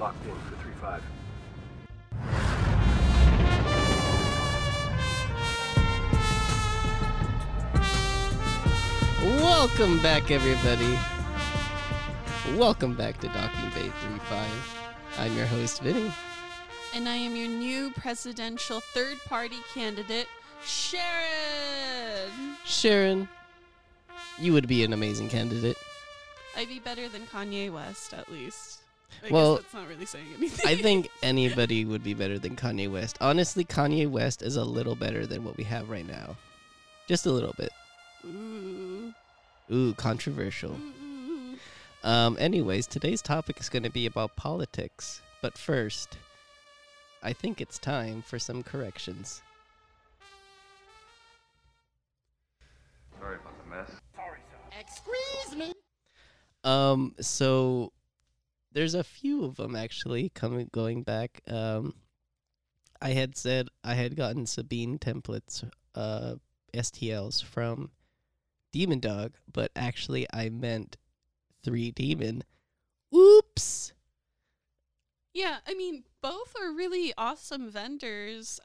Locked in for 3-5. Welcome back, everybody. Welcome back to Docking Bay 35. I'm your host, Vinny. And I am your new presidential third-party candidate, Sharon. Sharon, you would be an amazing candidate. I'd be better than Kanye West, at least. I guess that's not really saying anything. I think anybody would be better than Kanye West. Honestly, Kanye West is a little better than what we have right now. Just a little bit. Ooh. Ooh, controversial. Ooh. Anyways, today's topic is going to be about politics. But first, I think it's time for some corrections. Sorry about the mess. Sorry, sir. Excuse me. So there's a few of them actually going back. I had said I had gotten Sabine templates, STLs from Demon Dog, but actually I meant Three Demon. Oops. Yeah, I mean, both are really awesome vendors.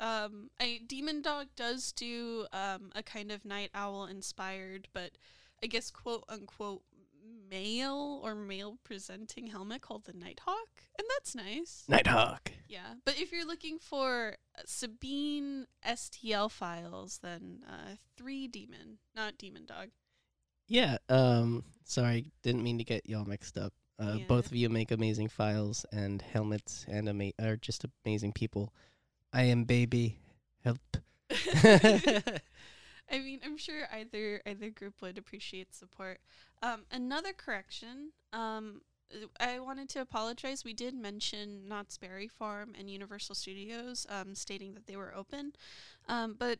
Demon Dog does do a kind of Night Owl inspired, but I guess quote unquote male or male presenting helmet called the Nighthawk, and that's nice. Nighthawk. Yeah, but if you're looking for Sabine STL files, then Three Demon, not Demon Dog. Yeah, sorry, didn't mean to get y'all mixed up. Yeah. Both of you make amazing files and helmets and are just amazing people. I am baby. Help. I mean, I'm sure either group would appreciate support. Another correction. I wanted to apologize. We did mention Knott's Berry Farm and Universal Studios, stating that they were open. But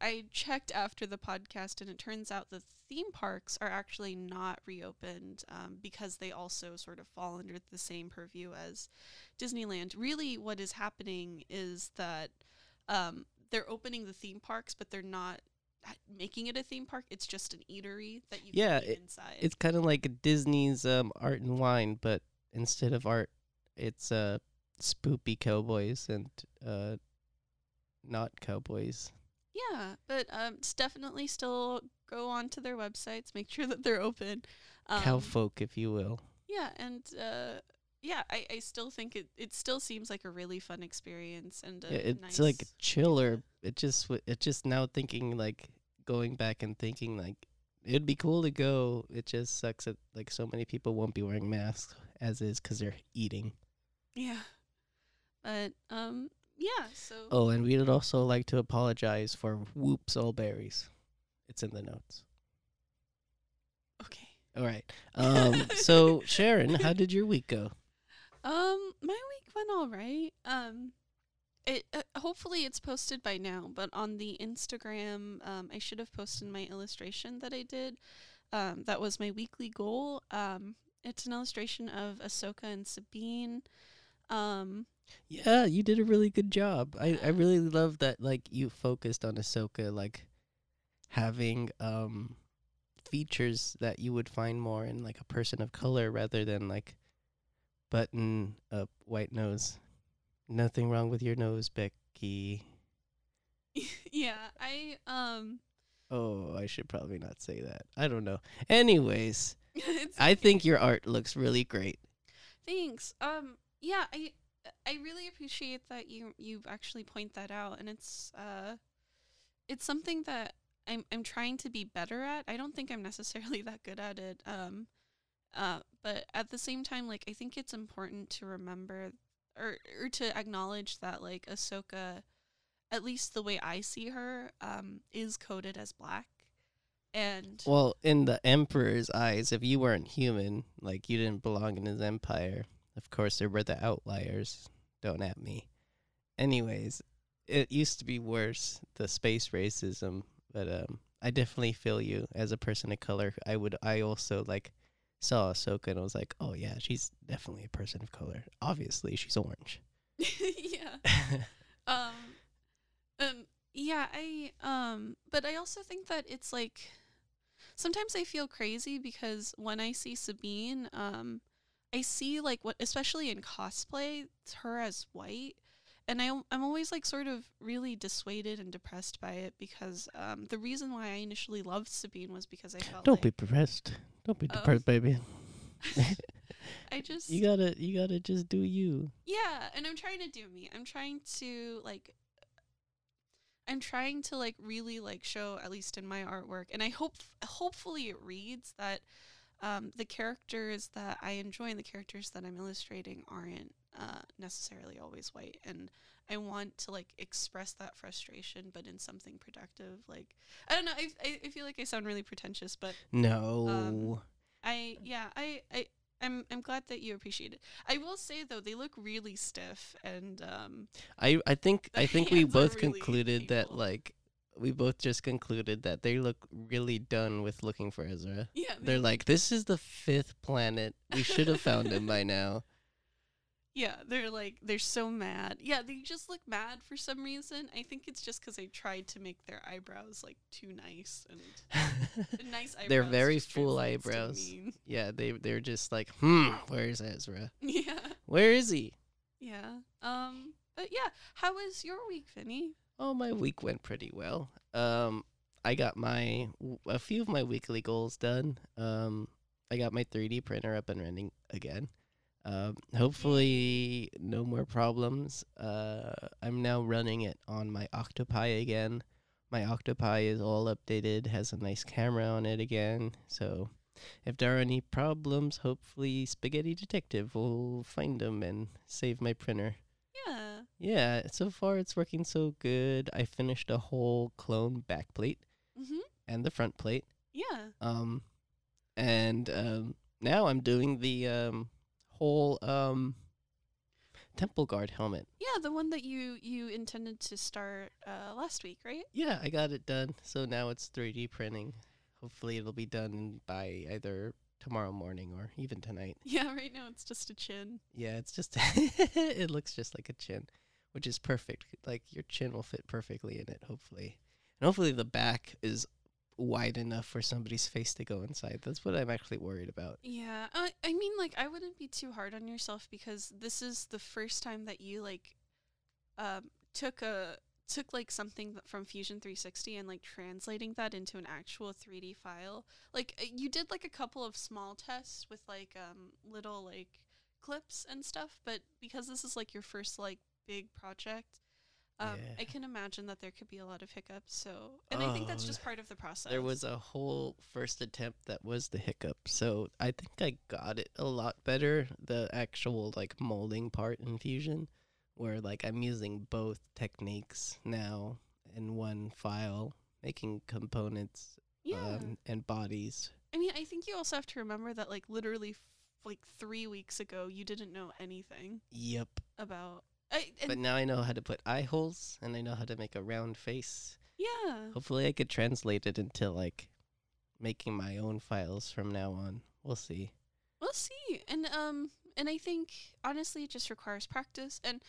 I checked after the podcast, and it turns out the theme parks are actually not reopened because they also sort of fall under the same purview as Disneyland. Really, what is happening is that they're opening the theme parks, but they're not making it a theme park. It's just an eatery that you can eat inside. It's kind of like Disney's Art and Wine, but instead of art, it's spoopy cowboys and not cowboys. Yeah, but it's definitely still go onto their websites, make sure that they're open. Cowfolk, if you will. Yeah, and I still think it still seems like a really fun experience, and it's nice, like a chiller. Yeah. It just now thinking, like, going back and thinking, like, it'd be cool to go. It just sucks that, like, so many people won't be wearing masks as is because they're eating. Yeah, but yeah. So. Oh, and we'd also like to apologize for Whoops All Berries. It's in the notes. Okay. All right. So Sharon, how did your week go? My week went all right. Hopefully it's posted by now, but on the Instagram, I should have posted my illustration that I did. That was my weekly goal. It's an illustration of Ahsoka and Sabine. Yeah, you did a really good job. I really love that, like, you focused on Ahsoka, like, having features that you would find more in, like, a person of color rather than, like, button up white nose. Nothing wrong with your nose, Becky. Yeah, I should probably not say that. I don't know. Anyways, I think your art looks really great. Thanks. Yeah, I really appreciate that you actually point that out, and it's something that I'm trying to be better at. I don't think I'm necessarily that good at it. But at the same time, like, I think it's important to remember or to acknowledge that, like, Ahsoka, at least the way I see her, is coded as black. And well, in the Emperor's eyes, if you weren't human, like, you didn't belong in his empire. Of course, there were the outliers. Don't at me. Anyways, it used to be worse, the space racism. But I definitely feel you. As a person of color, I also, like, saw Ahsoka and I was like, oh yeah, she's definitely a person of color. Obviously, she's orange. Yeah. Yeah. But I also think that it's, like, sometimes I feel crazy because when I see Sabine, I see, like, what, especially in cosplay, it's her as white. And I'm always, like, sort of really dissuaded and depressed by it because the reason why I initially loved Sabine was because I felt Don't be depressed. Don't be depressed, baby. I just... You gotta just do you. Yeah, and I'm trying to do me. I'm trying to really, like, show, at least in my artwork, and I hopefully it reads that the characters that I enjoy and the characters that I'm illustrating aren't necessarily always white, and I want to, like, express that frustration, but in something productive. Like, I don't know, I feel like I sound really pretentious, but no, I'm glad that you appreciate it. I will say, though, they look really stiff, and I think we both really concluded evil. That, like, we both just concluded that they look really done with looking for Ezra. Yeah, they're like, this is the fifth planet. We should have found him by now. Yeah, they're so mad. Yeah, they just look mad for some reason. I think it's just because they tried to make their eyebrows, like, too nice. And nice eyebrows. They're very full eyebrows. Yeah, they're just like, where's Ezra? Yeah. Where is he? Yeah. But yeah, how was your week, Vinny? Oh, my week went pretty well. I got a few of my weekly goals done. I got my 3D printer up and running again. Hopefully no more problems. I'm now running it on my Octopi again. My Octopi is all updated, has a nice camera on it again. So if there are any problems, hopefully Spaghetti Detective will find them and save my printer. Yeah. Yeah, so far it's working so good. I finished a whole clone back plate and the front plate. Yeah. Now I'm doing the whole temple guard helmet. Yeah, the one that you intended to start last week, right? Yeah, I got it done. So now it's 3D printing. Hopefully it'll be done by either tomorrow morning or even tonight. Yeah, right now it's just a chin. Yeah, it's just it looks just like a chin, which is perfect. Like, your chin will fit perfectly in it, hopefully. And hopefully the back is wide enough for somebody's face to go inside. That's what I'm actually worried about. Yeah. I mean, like, I wouldn't be too hard on yourself because this is the first time that you, like, took something from Fusion 360 and, like, translating that into an actual 3D file. Like, you did, like, a couple of small tests with, like, little, like, clips and stuff, but because this is, like, your first, like, big project, yeah. I can imagine that there could be a lot of hiccups. So, and I think that's just part of the process. There was a whole first attempt that was the hiccup. So I think I got it a lot better, the actual, like, molding part in Fusion, where, like, I'm using both techniques now in one file, making components and bodies. I mean, I think you also have to remember that, like, literally, 3 weeks ago, you didn't know anything. Yep. About... But now I know how to put eye holes, and I know how to make a round face. Yeah. Hopefully I could translate it into, like, making my own files from now on. We'll see. We'll see. And I think, honestly, it just requires practice. And,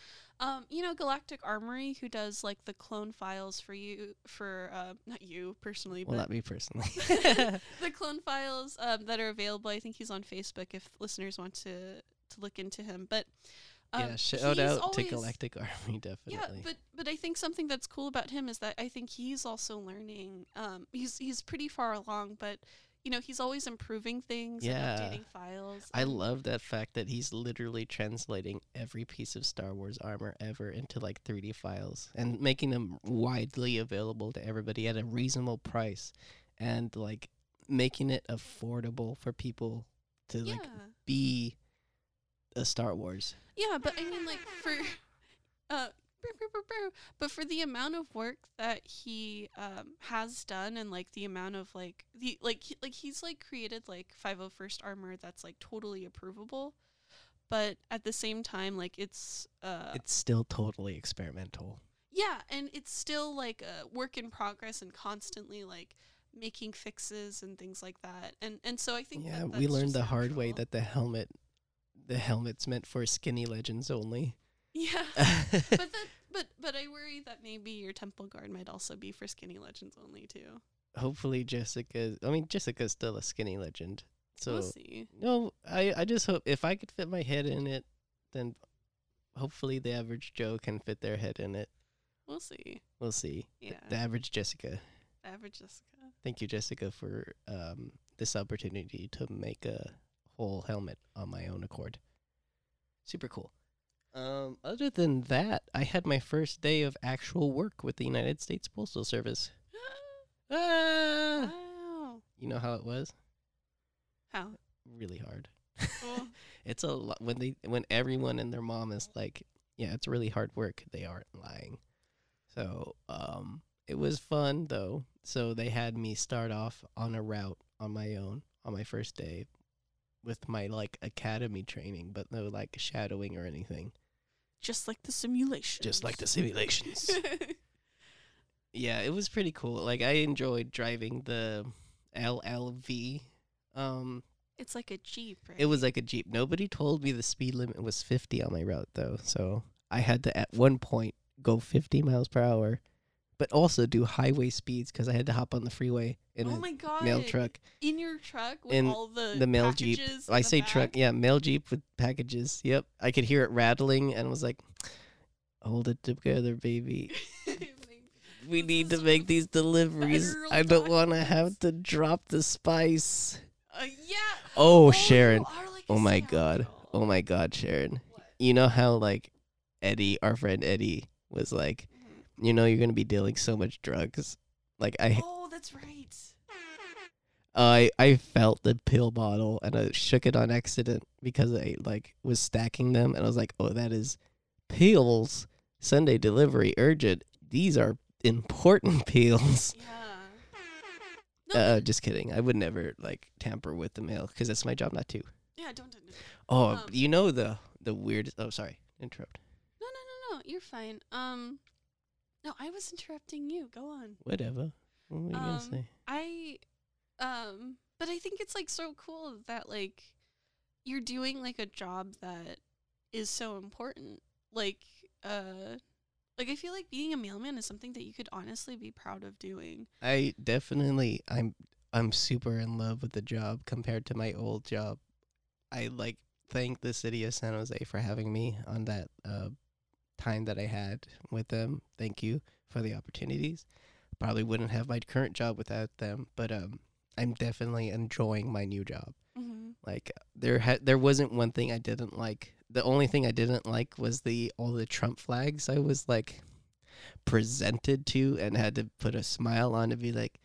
you know, Galactic Armory, who does, like, the clone files for you, for, not you personally, well, but... not me personally. The clone files that are available, I think he's on Facebook if listeners want to look into him. But... yeah, shout out to Galactic Army, definitely. Yeah, but I think something that's cool about him is that I think he's also learning. He's pretty far along, but, you know, he's always improving things and updating files. I love that fact that he's literally translating every piece of Star Wars armor ever into, like, 3D files and making them widely available to everybody at a reasonable price and, like, making it affordable for people to, like, be... a Star Wars. Yeah, but I mean, like, for but for the amount of work that he has done, and, like, the amount of, like, the he's, like, created, like, 501st armor that's, like, totally approvable, but at the same time, like, it's still totally experimental. Yeah, and it's still, like, a work in progress and constantly, like, making fixes and things like that. And so I think that's we learned the hard way that the helmet's meant for skinny legends only. Yeah. but I worry that maybe your temple guard might also be for skinny legends only too. Hopefully Jessica's still a skinny legend. So, we'll see. No, I just hope if I could fit my head in it, then hopefully the average Joe can fit their head in it. We'll see. We'll see. Yeah. The average Jessica. Average Jessica. Thank you, Jessica, for this opportunity to make a whole helmet on my own accord. Super cool. Other than that, I had my first day of actual work with the United States Postal Service. Ah! Wow. You know how it was? How? Really hard. Cool. It's a lot when everyone and their mom is like, yeah, it's really hard work. They aren't lying. So, it was fun though. So they had me start off on a route on my own on my first day with my like academy training, but no like shadowing or anything. Just like the simulations. Yeah, it was pretty cool. Like I enjoyed driving the LLV. It's like a Jeep, right? It was like a Jeep. Nobody told me the speed limit was 50 on my route, though. So I had to, at one point, go 50 miles per hour, but also do highway speeds because I had to hop on the freeway in a mail truck. In your truck with in all the mail Jeep. I say truck, yeah, mail Jeep with packages. Yep. I could hear it rattling, and I was like, hold it together, baby. We need to make these deliveries. I don't want to have to drop the spice. Yeah. Oh, Sharon. Like oh, my God. Girl. Oh, my God, Sharon. What? You know how, like, Eddie, our friend Eddie, was like, you know, you're going to be dealing so much drugs. Like, Oh, that's right. I felt the pill bottle, and I shook it on accident because I, like, was stacking them. And I was like, oh, that is pills. Sunday delivery urgent. These are important pills. Yeah. Just kidding. I would never, like, tamper with the mail, because that's my job not to. Yeah, don't. Oh, you know the weirdest... Oh, sorry. Interrupt. No. You're fine. No, I was interrupting you. Go on. Whatever. What were you going to say? But I think it's, like, so cool that, like, you're doing, like, a job that is so important. Like, I feel like being a mailman is something that you could honestly be proud of doing. I'm super in love with the job compared to my old job. I, like, thank the city of San Jose for having me on that time that I had with them. Thank you for the opportunities. Probably wouldn't have my current job without them, but I'm definitely enjoying my new job. Mm-hmm. Like, there wasn't one thing I didn't like. The only thing I didn't like was all the Trump flags I was, like, presented to and had to put a smile on to be like,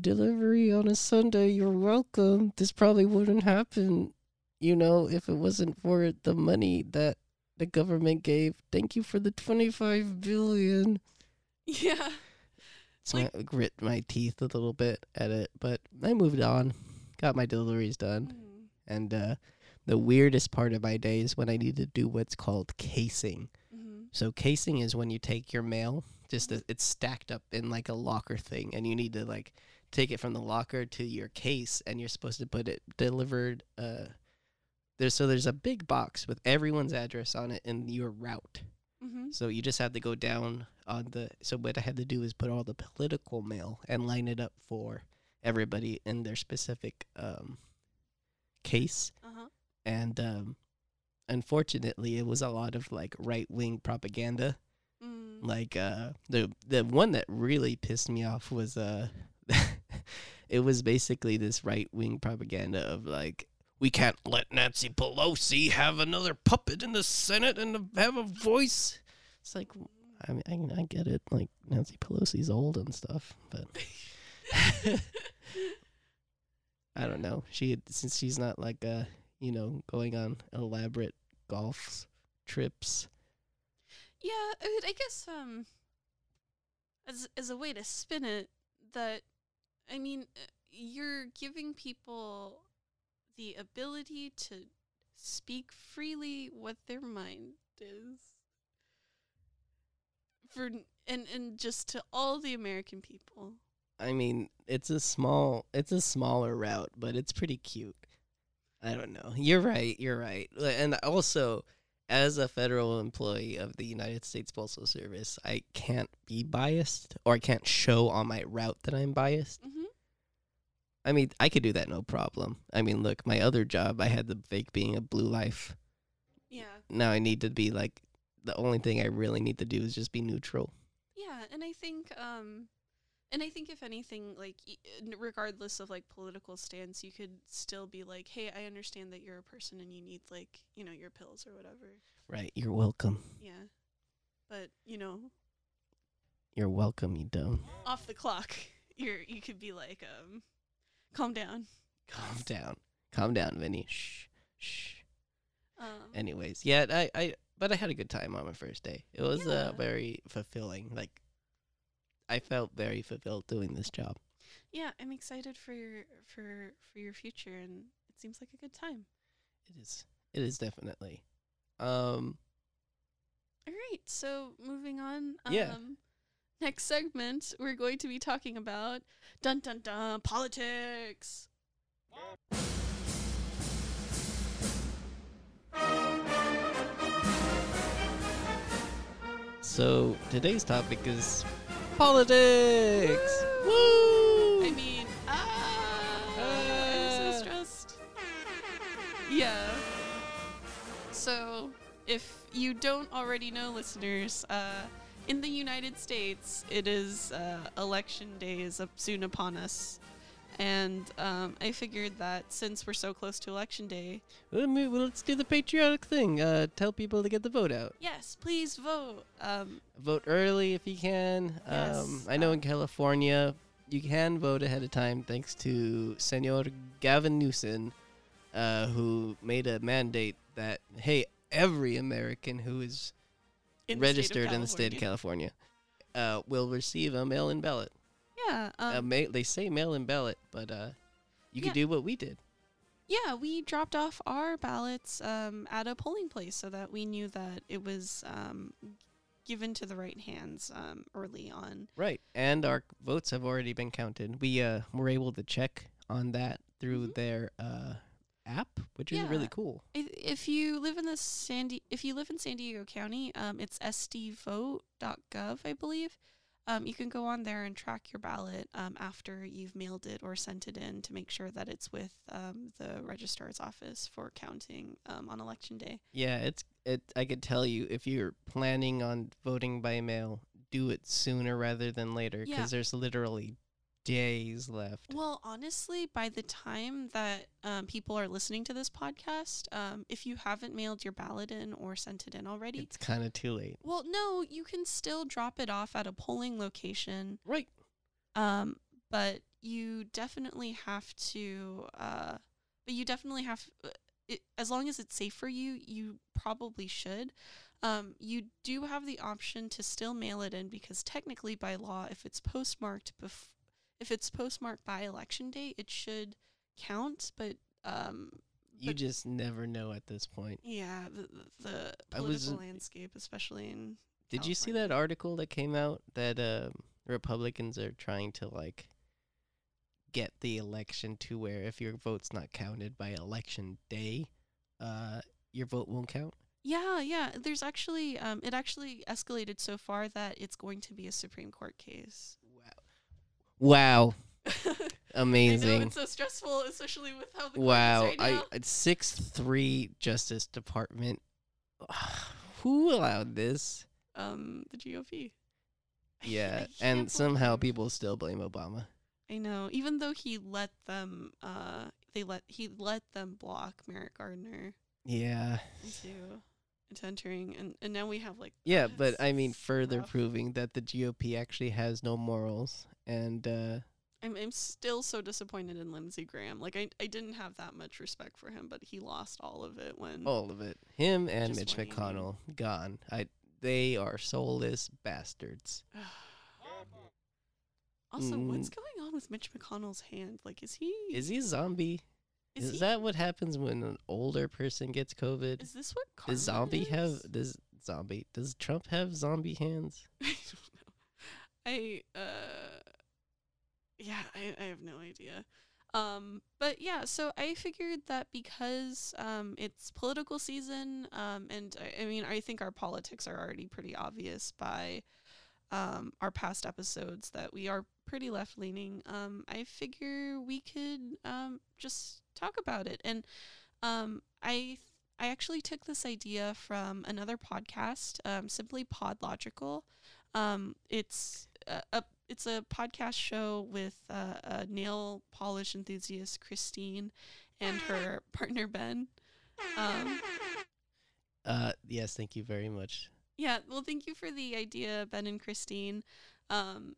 delivery on a Sunday, you're welcome. This probably wouldn't happen, you know, if it wasn't for the money that the government gave. Thank you for the $25 billion. Yeah. So I grit my teeth a little bit at it, but I moved on, got my deliveries done, and, the weirdest part of my day is when I need to do what's called casing. Mm-hmm. So casing is when you take your mail, just it's stacked up in like a locker thing, and you need to like take it from the locker to your case, and you're supposed to put it delivered. There's a big box with everyone's address on it and your route. Mm-hmm. So you just have to go down on the. So what I had to do is put all the political mail and line it up for everybody in their specific case. Uh-huh. And unfortunately, it was a lot of, like, right-wing propaganda. Mm. Like, the one that really pissed me off was, it was basically this right-wing propaganda of, like, we can't let Nancy Pelosi have another puppet in the Senate and have a voice. It's like, I mean, I get it. Like, Nancy Pelosi's old and stuff, but... I don't know. Since she's not, like, a... you know, going on elaborate golf trips. Yeah, I guess as a way to spin it, that, I mean, you're giving people the ability to speak freely what their mind is. And just to all the American people. I mean, it's a smaller route, but it's pretty cute. I don't know. You're right. And also, as a federal employee of the United States Postal Service, I can't be biased, or I can't show on my route that I'm biased. Mm-hmm. I mean, I could do that no problem. I mean, look, my other job, I had the fake being a blue life. Yeah. Now I need to be like, the only thing I really need to do is just be neutral. Yeah, and I think if anything, like, regardless of, like, political stance, you could still be like, hey, I understand that you're a person and you need, like, you know, your pills or whatever. Right, you're welcome. Yeah. But, you know. You're welcome, you dumb. Off the clock. You could be like, calm down. Calm down. Calm down, Vinny. Shh. Shh. Anyways, yeah, but I had a good time on my first day. It was very fulfilling. Like, I felt very fulfilled doing this job. Yeah, I'm excited for your future, and it seems like a good time. It is. It is definitely. All right. So moving on. Yeah. Next segment, we're going to be talking about dun dun dun politics. So today's topic is politics. Woo! I mean, I'm so stressed. Yeah. So if you don't already know, listeners, in the United States, it is election day is soon upon us, and I figured that since we're so close to election day, let's do the patriotic thing. Tell people to get the vote out. Yes, please vote. Vote early if you can. Yes. I know in California, you can vote ahead of time thanks to Senor Gavin Newsom, who made a mandate that hey, every American who is registered in the state of California will receive a mail-in ballot. Yeah. They say mail-in ballot, but you could do what we did. Yeah, we dropped off our ballots at a polling place so that we knew that it was given to the right hands early on. Right, and our votes have already been counted. We were able to check on that through their app, which is really cool. If you live in San Diego County, it's sdvote.gov, I believe. You can go on there and track your ballot after you've mailed it or sent it in to make sure that it's with the registrar's office for counting on election day. Yeah, I could tell you if you're planning on voting by mail, do it sooner rather than later because there's literally days left. Well, honestly, by the time that people are listening to this podcast, if you haven't mailed your ballot in or sent it in already, it's kind of too late. Well, no, you can still drop it off at a polling location. Right. But you definitely have to, as long as it's safe for you, you probably should. You do have the option to still mail it in because technically by law, if it's postmarked If it's postmarked by election day, it should count, but you just never know at this point. Yeah, the political landscape, especially in California. You see that article that came out that Republicans are trying to like get the election to where if your vote's not counted by election day, your vote won't count? Yeah. There's actually it actually escalated so far that it's going to be a Supreme Court case. Wow. Amazing. I know, it's so stressful, especially with how the court is right now. 6'3" Justice Department. Who allowed this? The GOP. Yeah, and somehow people still blame Obama. I know, even though he let them block Merrick Gardener. Yeah. It's entering, and now we have like... Yeah, but I mean, further proving that the GOP actually has no morals, and... I'm still so disappointed in Lindsey Graham. Like, I didn't have that much respect for him, but he lost all of it when... All of it. Him and Mitch McConnell, gone. They are soulless bastards. Also, what's going on with Mitch McConnell's hand? Like, Is he a zombie? Is that what happens when an older person gets COVID? Is this what karma is? Does Trump have zombie hands? I don't know. I have no idea. But yeah, so I figured that because it's political season, and I mean, I think our politics are already pretty obvious by our past episodes that we are pretty left-leaning, I figure we could just talk about it. And I actually took this idea from another podcast, simply Podlogical. It's a podcast show with a nail polish enthusiast, Christine, and her partner, Ben. Yes, thank you very much. Yeah, well, thank you for the idea, Ben and Christine. I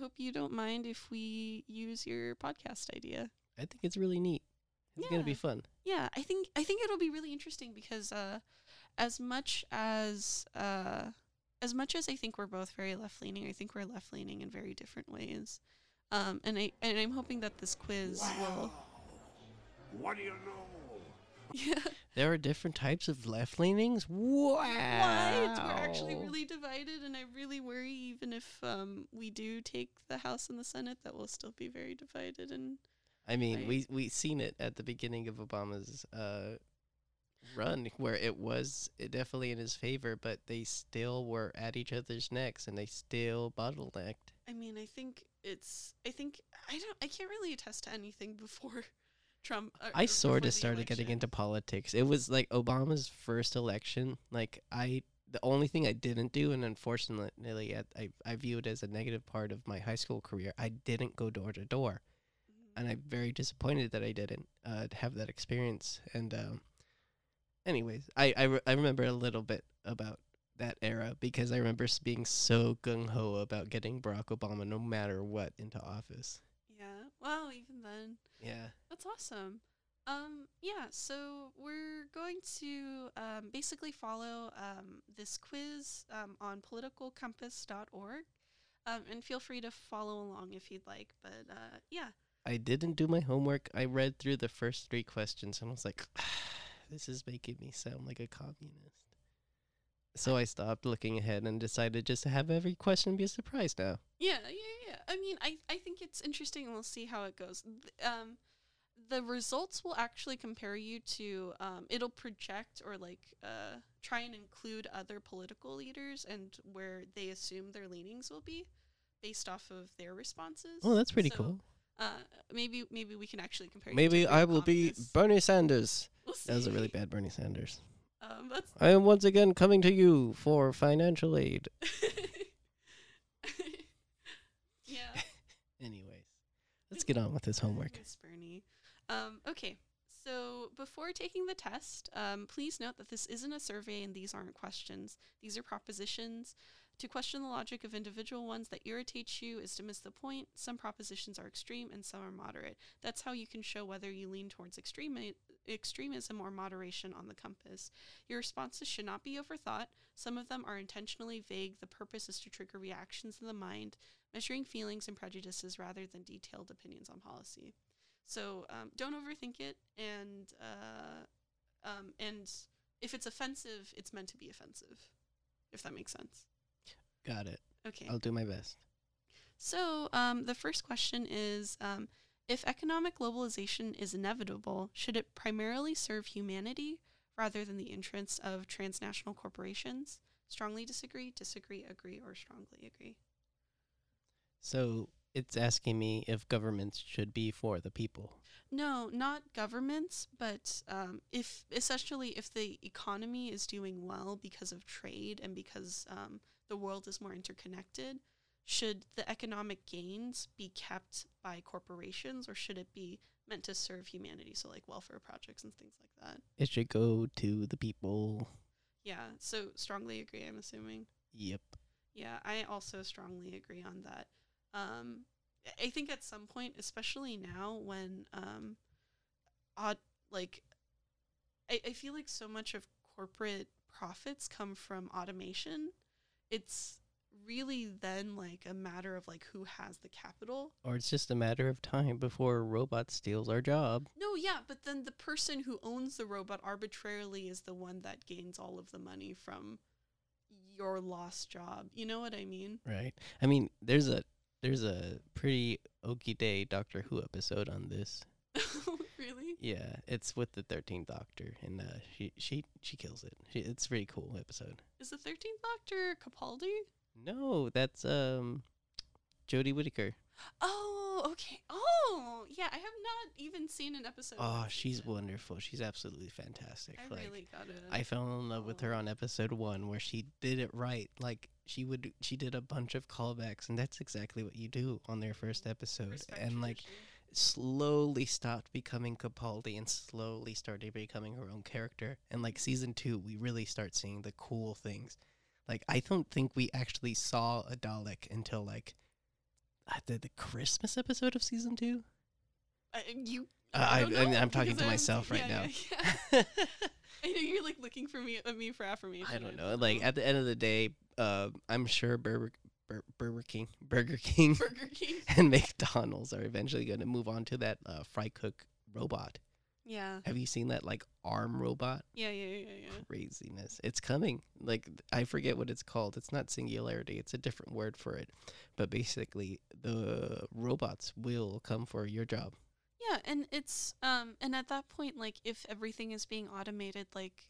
hope you don't mind if we use your podcast idea. I think it's really neat. It's going to be fun. Yeah, I think it'll be really interesting because as much as I think we're both very left-leaning, I think we're left-leaning in very different ways. And I'm hoping that this quiz will... What do you know? Yeah. There are different types of left-leanings? Wow! What? We're actually really divided, and I really worry even if we do take the House and the Senate that we'll still be very divided. And I mean, right? we seen it at the beginning of Obama's run, where it was definitely in his favor, but they still were at each other's necks, and they still bottlenecked. I mean, I can't really attest to anything before Trump. I sort of started getting into politics. It was like Obama's first election. The only thing I didn't do, and unfortunately, I view it as a negative part of my high school career, I didn't go door to door. And I'm very disappointed that I didn't have that experience. And anyways, I remember a little bit about that era because I remember being so gung-ho about getting Barack Obama no matter what into office. Yeah. Wow, even then. Yeah. That's awesome. So we're going to basically follow this quiz on politicalcompass.org. And feel free to follow along if you'd like. But, yeah. I didn't do my homework. I read through the first three questions, and I was like, this is making me sound like a communist. So I stopped looking ahead and decided just to have every question be a surprise now. Yeah. I mean, I think it's interesting, and we'll see how it goes. The results will actually compare you to, it'll project or, try and include other political leaders and where they assume their leanings will be based off of their responses. Oh, that's pretty cool. Maybe we can actually compare. Maybe I will be Bernie Sanders. We'll see. That was a really bad Bernie Sanders. I am once again coming to you for financial aid. Yeah. Anyways, let's get on with this homework. Yes, Bernie. Okay. So before taking the test, please note that this isn't a survey and these aren't questions. These are propositions. To question the logic of individual ones that irritates you is to miss the point. Some propositions are extreme and some are moderate. That's how you can show whether you lean towards extremism or moderation on the compass. Your responses should not be overthought. Some of them are intentionally vague. The purpose is to trigger reactions in the mind, measuring feelings and prejudices rather than detailed opinions on policy. So don't overthink it, and if it's offensive, it's meant to be offensive, if that makes sense. Got it. Okay. I'll do my best. So the first question is, if economic globalization is inevitable, should it primarily serve humanity rather than the interests of transnational corporations? Strongly disagree, agree, or strongly agree? So it's asking me if governments should be for the people. No, not governments, but if the economy is doing well because of trade and because the world is more interconnected, should the economic gains be kept by corporations, or should it be meant to serve humanity, so like welfare projects and things like that? It should go to the people. Yeah, so strongly agree, I'm assuming. Yep. Yeah, I also strongly agree on that. I think at some point, especially now when I feel like so much of corporate profits come from automation, it's really then a matter of who has the capital. Or it's just a matter of time before a robot steals our job. No, yeah, but then the person who owns the robot arbitrarily is the one that gains all of the money from your lost job. You know what I mean? Right. I mean, there's a pretty okie day Doctor Who episode on this. Really? Yeah, it's with the 13th Doctor, and she kills it. It's a pretty cool episode. Is the 13th Doctor Capaldi? No, that's Jodie Whittaker. Oh, okay. Oh, yeah, I have not even seen an episode. Oh, she's wonderful. She's absolutely fantastic. I really got it. I fell in love with her on episode 1 where she did it right. Like, she did a bunch of callbacks, and that's exactly what you do on their first episode. And, like, slowly stopped becoming Capaldi and slowly started becoming her own character. And, like, season 2, we really start seeing the cool things. Like, I don't think we actually saw a Dalek until, like, the Christmas episode of season 2? I'm talking to myself right now. Yeah. I know you're like looking for me for affirmation. I don't know. Like at the end of the day, I'm sure Burger King, and McDonald's are eventually going to move on to that fry cook robot. Yeah. Have you seen that like arm robot? Yeah. Craziness. It's coming. Like I forget what it's called. It's not singularity. It's a different word for it. But basically the robots will come for your job. Yeah, and it's and at that point, like if everything is being automated, like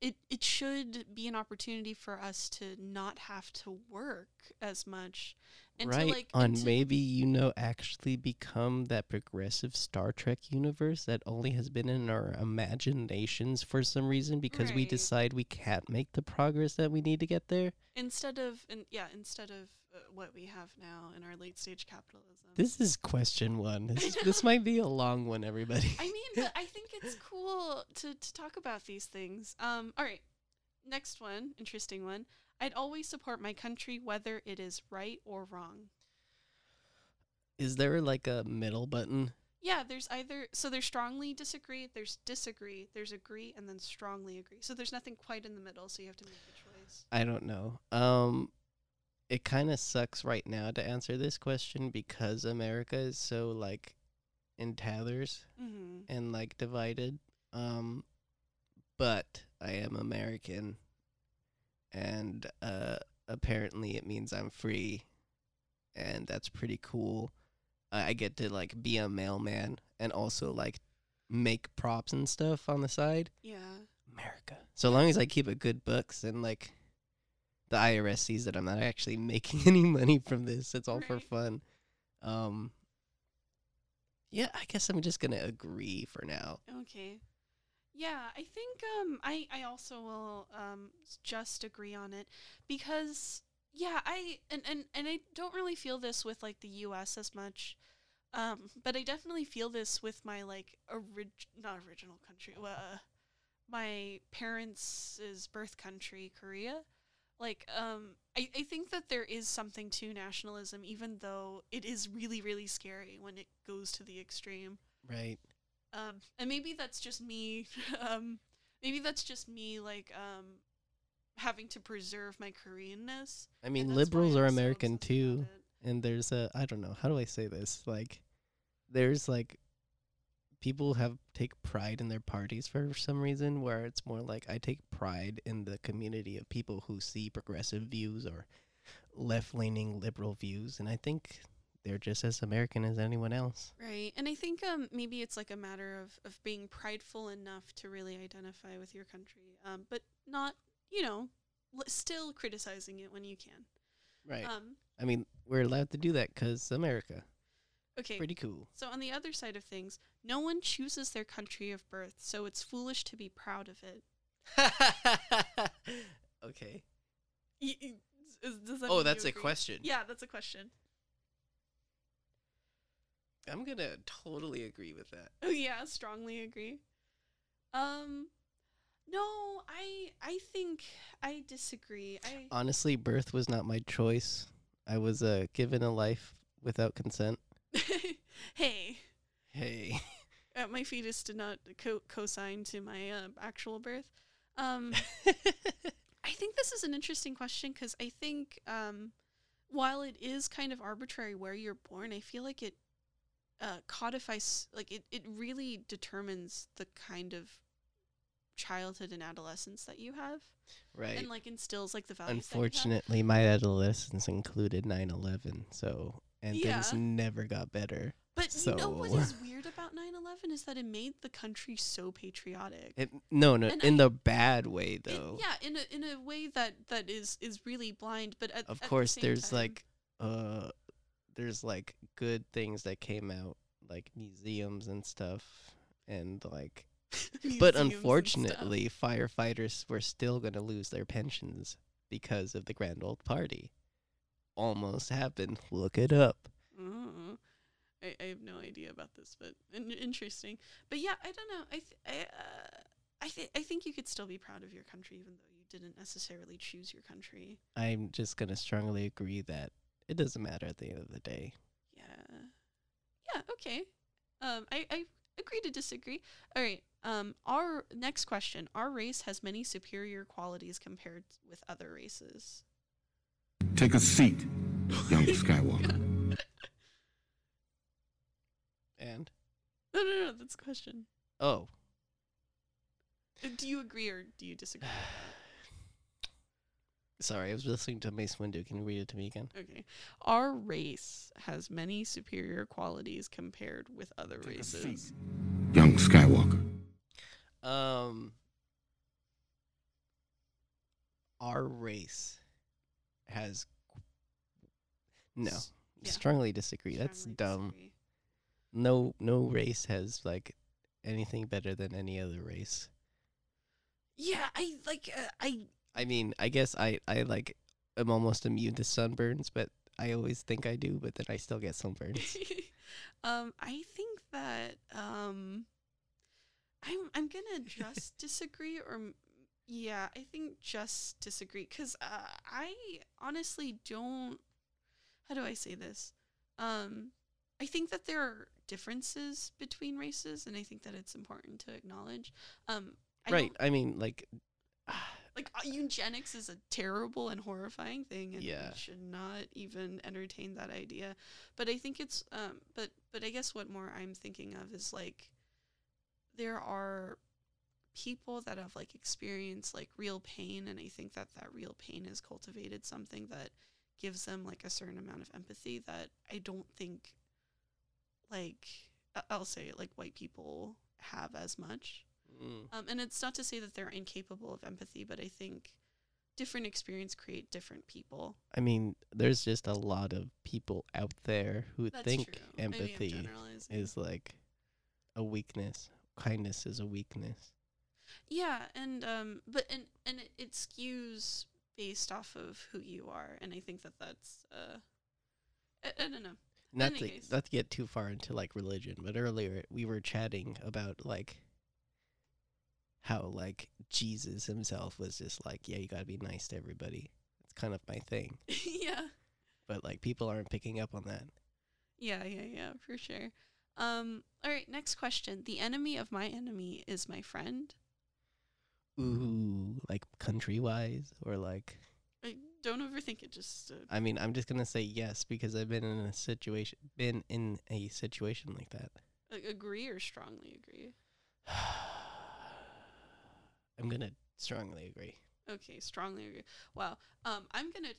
it should be an opportunity for us to not have to work as much. And right, maybe, actually become that progressive Star Trek universe that only has been in our imaginations for some reason because we decide we can't make the progress that we need to get there. Instead of what we have now in our late-stage capitalism. This is question 1. This might be a long one, everybody. I mean, but I think it's cool to talk about these things. All right, next one, interesting one. I'd always support my country, whether it is right or wrong. Is there like a middle button? Yeah, there's strongly disagree, there's disagree, there's agree, and then strongly agree. So there's nothing quite in the middle, so you have to make a choice. I don't know. It kind of sucks right now to answer this question because America is so like in tatters and like divided. But I am American. And apparently it means I'm free, and that's pretty cool. I get to, like, be a mailman and also, like, make props and stuff on the side. Yeah. America. So long as I keep a good books and, like, the IRS sees that I'm not actually making any money from this. It's all for fun. Yeah, I guess I'm just going to agree for now. Okay. Yeah, I think I also will just agree on it because, yeah, I don't really feel this with, like, the U.S. as much, but I definitely feel this with my, like, not original country, my parents' birth country, Korea. Like, I think that there is something to nationalism, even though it is really, really scary when it goes to the extreme. Right. And maybe that's just me, having to preserve my Koreanness. I mean, liberals are American too. And there's I don't know, how do I say this? Like, there's like, people take pride in their parties for some reason where it's more like, I take pride in the community of people who see progressive views or left-leaning liberal views. And I think they're just as American as anyone else. Right. And I think maybe it's like a matter of being prideful enough to really identify with your country, but not, still criticizing it when you can. Right. I mean, we're allowed to do that because America. Okay. Pretty cool. So on the other side of things, no one chooses their country of birth, so it's foolish to be proud of it. Okay. Does that that's a question. Yeah, that's a question. I'm going to totally agree with that. Oh, yeah, strongly agree. No, I think I disagree. Honestly, birth was not my choice. I was given a life without consent. Hey. My fetus did not co-sign to my actual birth. I think this is an interesting question because I think while it is kind of arbitrary where you're born, I feel like it codifies, like it really determines the kind of childhood and adolescence that you have, right? And like instills like the values. Unfortunately, my adolescence included 9/11, so things never got better. But you know what is weird about 9/11 is that it made the country so patriotic. In the bad way, though. In a way that is really blind. But there's good things that came out, like museums and stuff, and like. But unfortunately, firefighters were still going to lose their pensions because of the grand old party. Almost happened. Look it up. Mm-hmm. I have no idea about this, but interesting. But yeah, I don't know. I think you could still be proud of your country, even though you didn't necessarily choose your country. I'm just gonna strongly agree that it doesn't matter at the end of the day. Yeah. Okay. I agree to disagree. All right. Our next question: our race has many superior qualities compared with other races. Take a seat, young Skywalker. And? No, that's a question. Oh. Do you agree or do you disagree? Sorry, I was listening to Mace Windu. Can you read it to me again? Okay. Our race has many superior qualities compared with other races. Young Skywalker. Our race has... No. Yeah. Strongly disagree. That's dumb. Disagree. No race has, like, anything better than any other race. Yeah, I mean, I guess I am almost immune to sunburns, but I always think I do, but then I still get sunburns. I think that, I'm gonna just disagree, I think just disagree, 'cause I honestly don't, how do I say this? I think that there are differences between races, and I think that it's important to acknowledge. Eugenics is a terrible and horrifying thing, and we should not even entertain that idea. But I think it's, but I guess what more I'm thinking of is, like, there are people that have, like, experienced, like, real pain, and I think that real pain has cultivated something that gives them, like, a certain amount of empathy that I don't think... like, I'll say, like, white people have as much. And it's not to say that they're incapable of empathy, but I think different experience create different people. I mean, there's just a lot of people out there who empathy is, like, a weakness. Kindness is a weakness. Yeah, and, but it skews based off of who you are, and I think that that's, I don't know. Not to get too far into, like, religion, but earlier we were chatting about, like, how, like, Jesus himself was just like, yeah, you gotta be nice to everybody. It's kind of my thing. Yeah. But, like, people aren't picking up on that. Yeah, for sure. All right, next question. The enemy of my enemy is my friend. Ooh, like, country-wise or, like... Don't overthink it. Just. I mean, I'm just gonna say yes because I've been in a situation like that. Agree or strongly agree? I'm gonna strongly agree. Okay, strongly agree. Wow. I'm gonna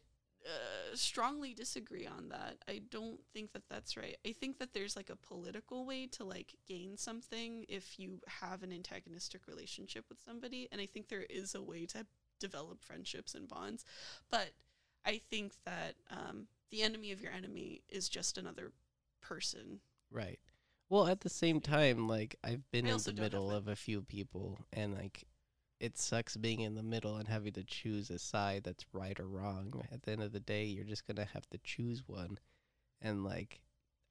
strongly disagree on that. I don't think that that's right. I think that there's, like, a political way to, like, gain something if you have an antagonistic relationship with somebody, and I think there is a way to develop friendships and bonds, but I think that the enemy of your enemy is just another person. Right. Well, at the same time, like, I've been in the middle of a few people, and, like, it sucks being in the middle and having to choose a side that's right or wrong. At the end of the day, you're just gonna have to choose one, and, like,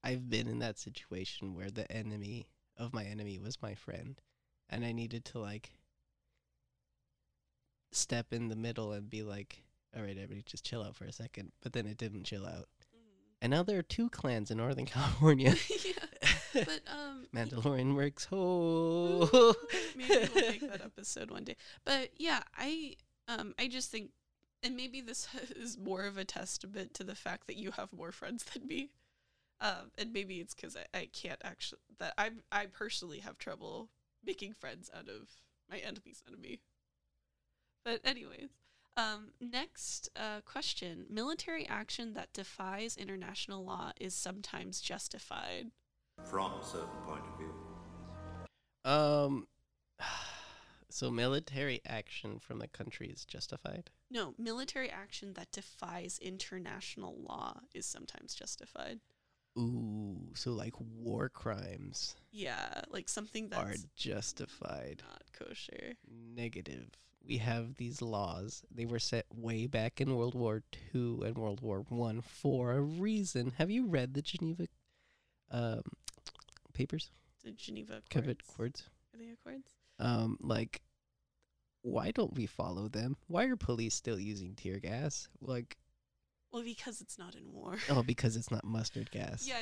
I've been in that situation where the enemy of my enemy was my friend, and I needed to, like, step in the middle and be like, all right, everybody just chill out for a second, but then it didn't chill out. And now there are two clans in Northern California. Yeah, but Mandalorian works. Oh, maybe we'll make that episode one day. But yeah, I just think, and maybe this is more of a testament to the fact that you have more friends than me, and maybe it's because I can't actually, that I personally have trouble making friends out of my enemy's enemy. But anyways, next question. Military action that defies international law is sometimes justified. from a certain point of view. So military action from the country is justified? No, military action that defies international law is sometimes justified. Ooh, so like war crimes. Yeah, like something that's are justified. Not kosher. Negative. We have these laws. They were set way back in World War II and World War I for a reason. Have you read the Geneva papers? The Geneva Accords. Are they Accords? Like, why don't we follow them? Why are police still using tear gas? Like, well, because it's not in war. Oh, because it's not mustard gas. Yeah.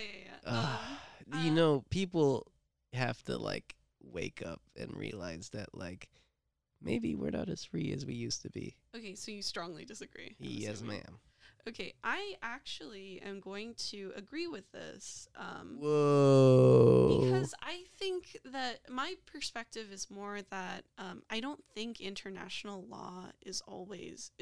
You know, people have to like wake up and realize that like maybe we're not as free as we used to be. Okay, so you strongly disagree. Yes, ma'am. Okay, I actually am going to agree with this. Whoa. Because I think that my perspective is more that I don't think international law is always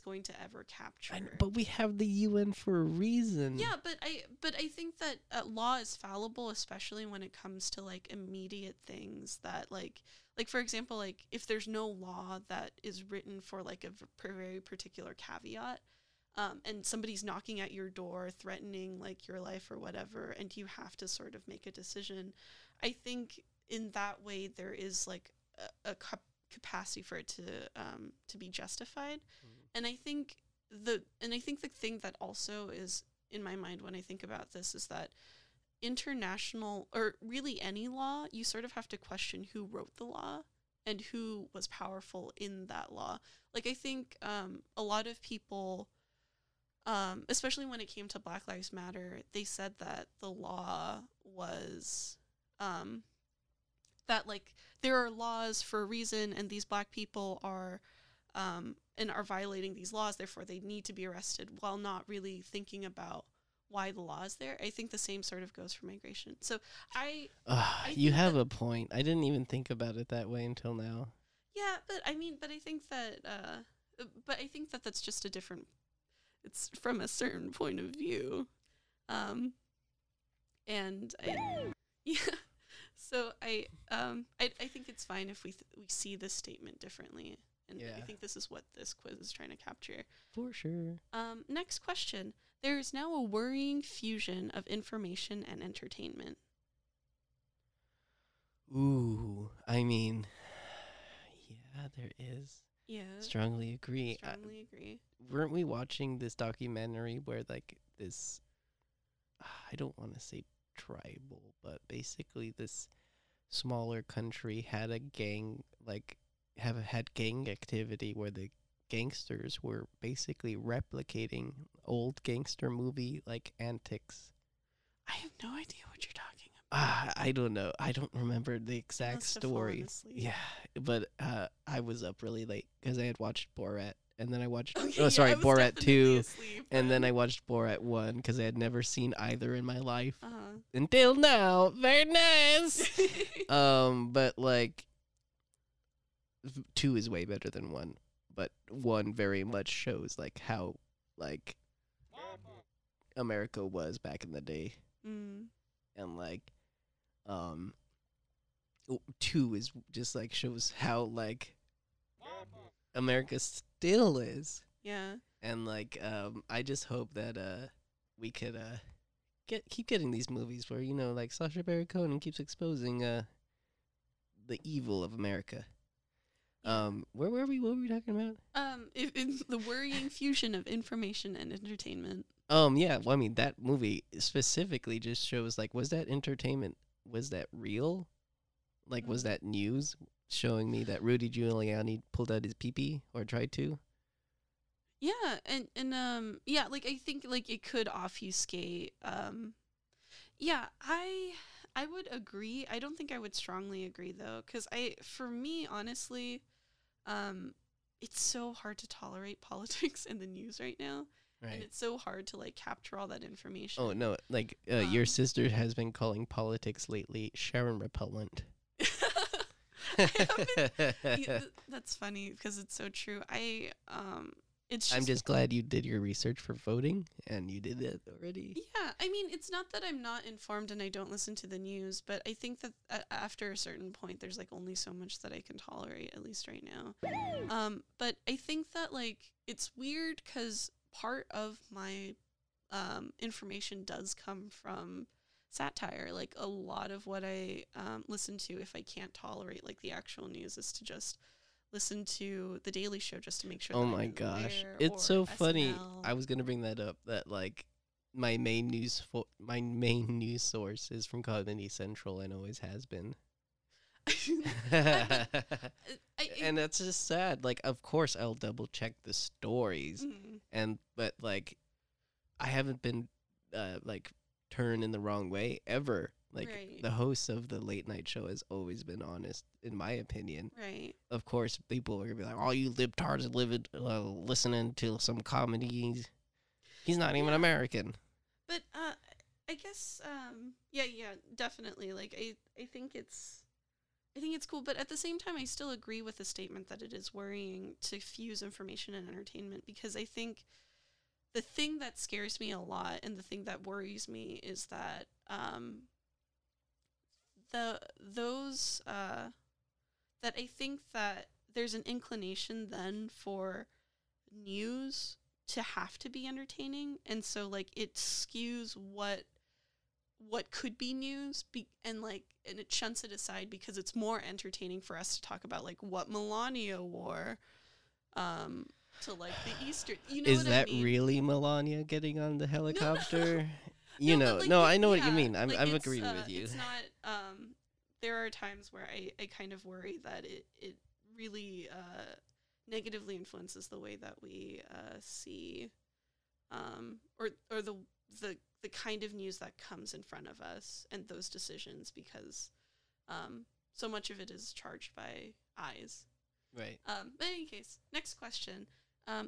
going to ever capture. But we have the UN for a reason. Yeah, but I think that law is fallible, especially when it comes to like immediate things that like for example, like if there's no law that is written for like a very particular caveat. And somebody's knocking at your door, threatening like your life or whatever, and you have to sort of make a decision. I think in that way there is like a capacity for it to be justified. Mm-hmm. And I think the thing that also is in my mind when I think about this is that international or really any law, you sort of have to question who wrote the law and who was powerful in that law. Like I think a lot of people. Especially when it came to Black Lives Matter, they said that the law was that like there are laws for a reason, and these black people are violating these laws, therefore they need to be arrested, while not really thinking about why the law is there. I think the same sort of goes for migration. So I you have a point. I didn't even think about it that way until now. Yeah, but I think that that's just a different. It's from a certain point of view. So I think it's fine if we see this statement differently. And yeah. I think this is what this quiz is trying to capture. For sure. Next question. There is now a worrying fusion of information and entertainment. Ooh, I mean, yeah, there is. Yeah. Strongly agree. Weren't we watching this documentary where like this, I don't want to say tribal, but basically this smaller country had a gang, like had gang activity where the gangsters were basically replicating old gangster movie like antics. I have no idea what you're talking about. I don't know. I don't remember the exact story. Yeah, but I was up really late because I had watched Borat. And then I watched Borat 2, asleep, and then I watched Borat 1 because I had never seen either in my life until now. Very nice. But like 2 is way better than 1, but 1 very much shows like how like America was back in the day, and like 2 is just like shows how like America still is. Yeah. And like I just hope that we could keep getting these movies where, you know, like Sacha Baron Cohen keeps exposing the evil of America. Yeah. Where were we? What were we talking about? It's the worrying fusion of information and entertainment. Yeah, well I mean that movie specifically just shows like was that entertainment? Was that real? Like was that news? Showing me that Rudy Giuliani pulled out his pee-pee or tried to. Yeah, and yeah, like I think like it could obfuscate. Yeah, I would agree. I don't think I would strongly agree though, because for me honestly, it's so hard to tolerate politics in the news right now. Right. And it's so hard to like capture all that information. Oh no, like your sister has been calling politics lately Sharon repellent. That's funny because it's so true. I It's just, I'm just glad you did your research for voting and you did it already. Yeah, I mean, it's not that I'm not informed and I don't listen to the news, but I think that after a certain point, there's like only so much that I can tolerate, at least right now. But I think that like it's weird because part of my information does come from satire. Like a lot of what I listen to, if I can't tolerate like the actual news, is to just listen to The Daily Show just to make sure. Oh my gosh, it's so funny. I was gonna bring that up. That like my main news source is from Comedy Central and always has been. And that's just sad. Like, of course, I'll double check the stories, but like, I haven't been like turned in the wrong way ever. Like, right. The host of the late night show has always been honest, in my opinion. Right. Of course, people are going to be like, oh, you libtards listening to some comedy. He's not even American. But I guess, definitely. Like, I think it's cool. But at the same time, I still agree with the statement that it is worrying to fuse information and entertainment, because I think the thing that scares me a lot and the thing that worries me is that that I think that there's an inclination then for news to have to be entertaining, and so like it skews what could be news, and it shunts it aside because it's more entertaining for us to talk about like what Melania wore, to like the Easter. You know, is that really Melania getting on the helicopter? No. I know what you mean. I'm agreeing with you. It's not. There are times where I kind of worry that it really negatively influences the way that we see, or the kind of news that comes in front of us and those decisions, because so much of it is charged by eyes. Right. But in any case, next question.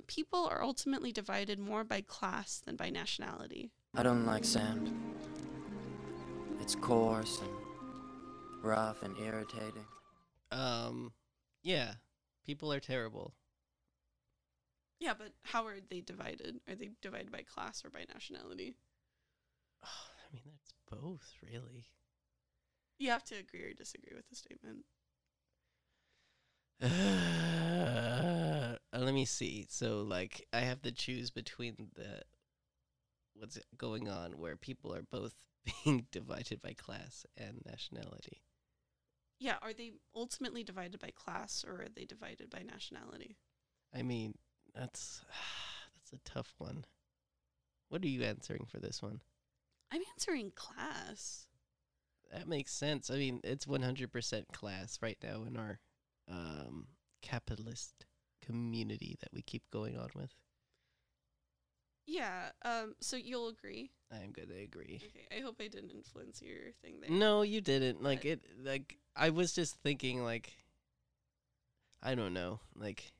People are ultimately divided more by class than by nationality. I don't like sand. It's coarse and rough and irritating. Yeah, people are terrible. Yeah, but how are they divided? Are they divided by class or by nationality? Oh, I mean, that's both, really. You have to agree or disagree with the statement. Let me see. So, like, I have to choose between what's going on where people are both being divided by class and nationality. Yeah, are they ultimately divided by class or are they divided by nationality? I mean, that's a tough one. What are you answering for this one? I'm answering class. That makes sense. I mean, it's 100% class right now in our capitalist community that we keep going on with. Yeah, so you'll agree. I'm going to agree. Okay, I hope I didn't influence your thing there. No, you didn't. Like, but I was just thinking, like, I don't know, like,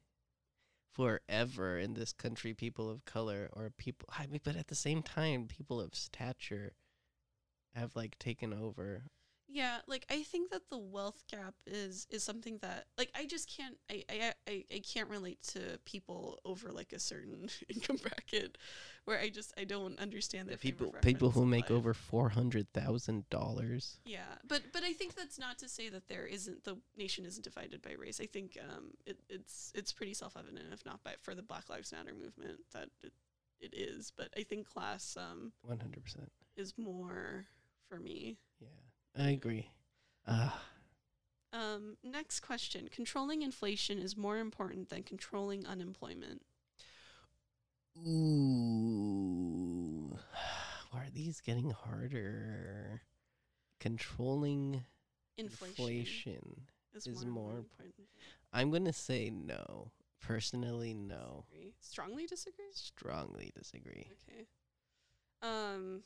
forever in this country, people of color or people, I mean, but at the same time, people of stature have, like, taken over. Yeah, like, I think that the wealth gap is something that, like, I just can't, I can't relate to people over, like, a certain income bracket where I don't understand that. People who make over $400,000. Yeah, but I think that's not to say that the nation isn't divided by race. I think it's pretty self-evident, if not for the Black Lives Matter movement, that it is. But I think class 100% is more for me. Yeah. I agree. Next question. Controlling inflation is more important than controlling unemployment. Ooh. Why are these getting harder? Controlling inflation is more important. I'm going to say no. Personally, no. Disagree. Strongly disagree? Strongly disagree. Okay.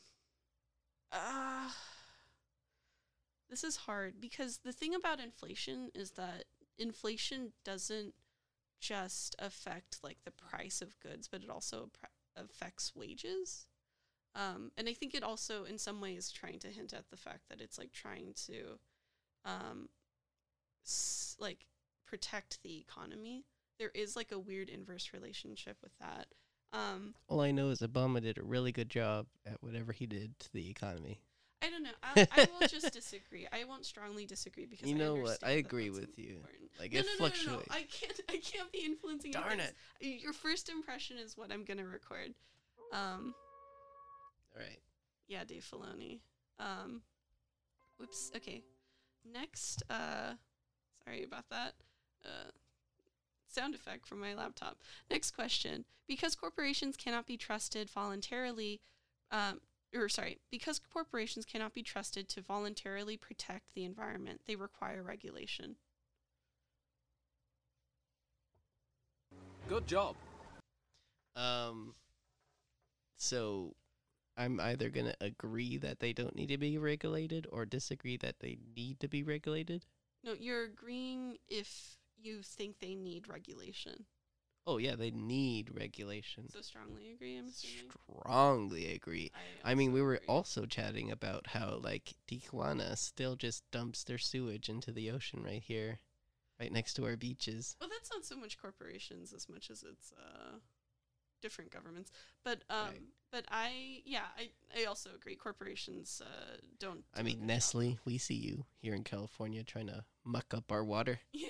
This is hard because the thing about inflation is that inflation doesn't just affect like the price of goods, but it also affects wages. And I think it also in some ways trying to hint at the fact that it's like trying to like protect the economy. there is like a weird inverse relationship with that. All I know is Obama did a really good job at whatever he did to the economy. I don't know. I will just disagree. I won't strongly disagree because you know what? I agree with you. Like it fluctuates. No. I can't be influencing. Darn it! Your first impression is what I'm gonna record. All right. Yeah, Dave Filoni. Whoops. Okay. Next. Sorry about that. Sound effect from my laptop. Next question. Because corporations cannot be trusted voluntarily. Because corporations cannot be trusted to voluntarily protect the environment, they require regulation. Good job. So I'm either going to agree that they don't need to be regulated or disagree that they need to be regulated. No, you're agreeing if you think they need regulation. Oh, yeah, they need regulation. So strongly agree, I'm assuming? Strongly agree. I mean, we were also chatting about how, like, Tijuana still just dumps their sewage into the ocean right here, right next to our beaches. Well, that's not so much corporations as much as it's different governments. But I also agree. Corporations don't... I mean, Nestle, we see you here in California trying to muck up our water. Yeah.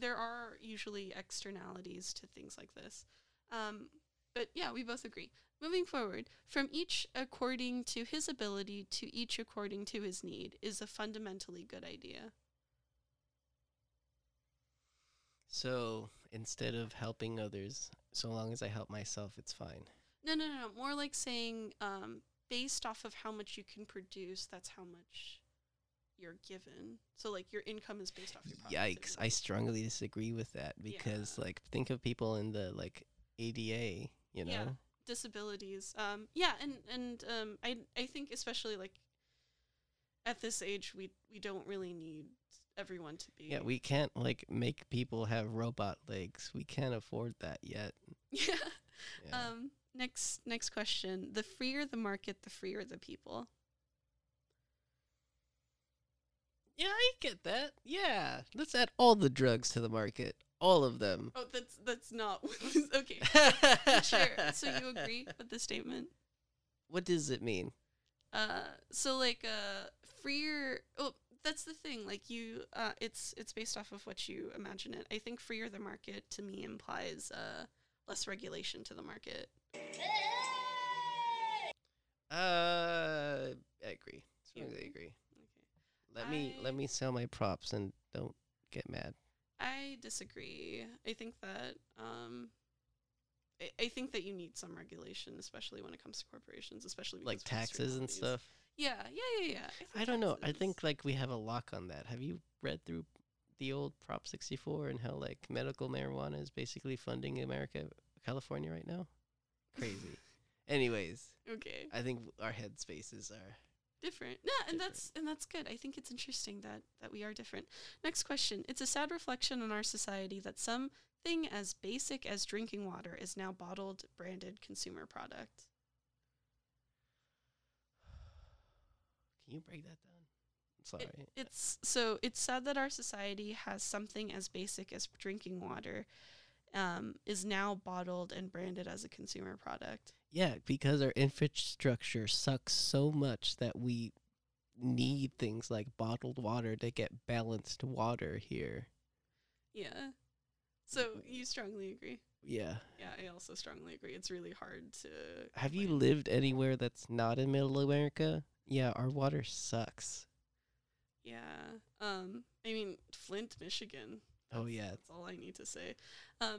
There are usually externalities to things like this. But yeah, we both agree. Moving forward, from each according to his ability to each according to his need is a fundamentally good idea. So instead of helping others, so long as I help myself, it's fine. No. More like saying, based off of how much you can produce, that's how much you're given. So like your income is based off your productivity. Yikes, I strongly disagree with that because like think of people in the like ADA, you know. Yeah, disabilities. I think especially like at this age we don't really need everyone to be. Yeah, we can't like make people have robot legs. We can't afford that yet. Yeah. Next question. The freer the market, the freer the people. Yeah, I get that. Yeah, let's add all the drugs to the market, all of them. Oh, that's not okay. Sure. So you agree with the statement? What does it mean? Freer. Oh, that's the thing. Like you, it's based off of what you imagine it. I think freer the market to me implies less regulation to the market. I agree. Strongly agree. Let me sell my props and don't get mad. I disagree. I think that I think that you need some regulation, especially when it comes to corporations, especially because like taxes and stuff. Yeah. I don't know. I think like we have a lock on that. Have you read through the old Prop 64 and how like medical marijuana is basically funding America, California right now? Crazy. Anyways. Okay. I think our head spaces are different. No, and that's good. I think it's interesting that we are different. Next question. It's a sad reflection on our society that something as basic as drinking water is now bottled, branded consumer product. Can you break that down? Sorry. It's sad that our society has something as basic as drinking water is now bottled and branded as a consumer product. Yeah, because our infrastructure sucks so much that we need things like bottled water to get balanced water here. Yeah. So you strongly agree? Yeah. Yeah, I also strongly agree. It's really hard to... Have you lived anywhere that's not in Middle America? Yeah, our water sucks. Yeah. I mean, Flint, Michigan. Oh, yeah. That's all I need to say.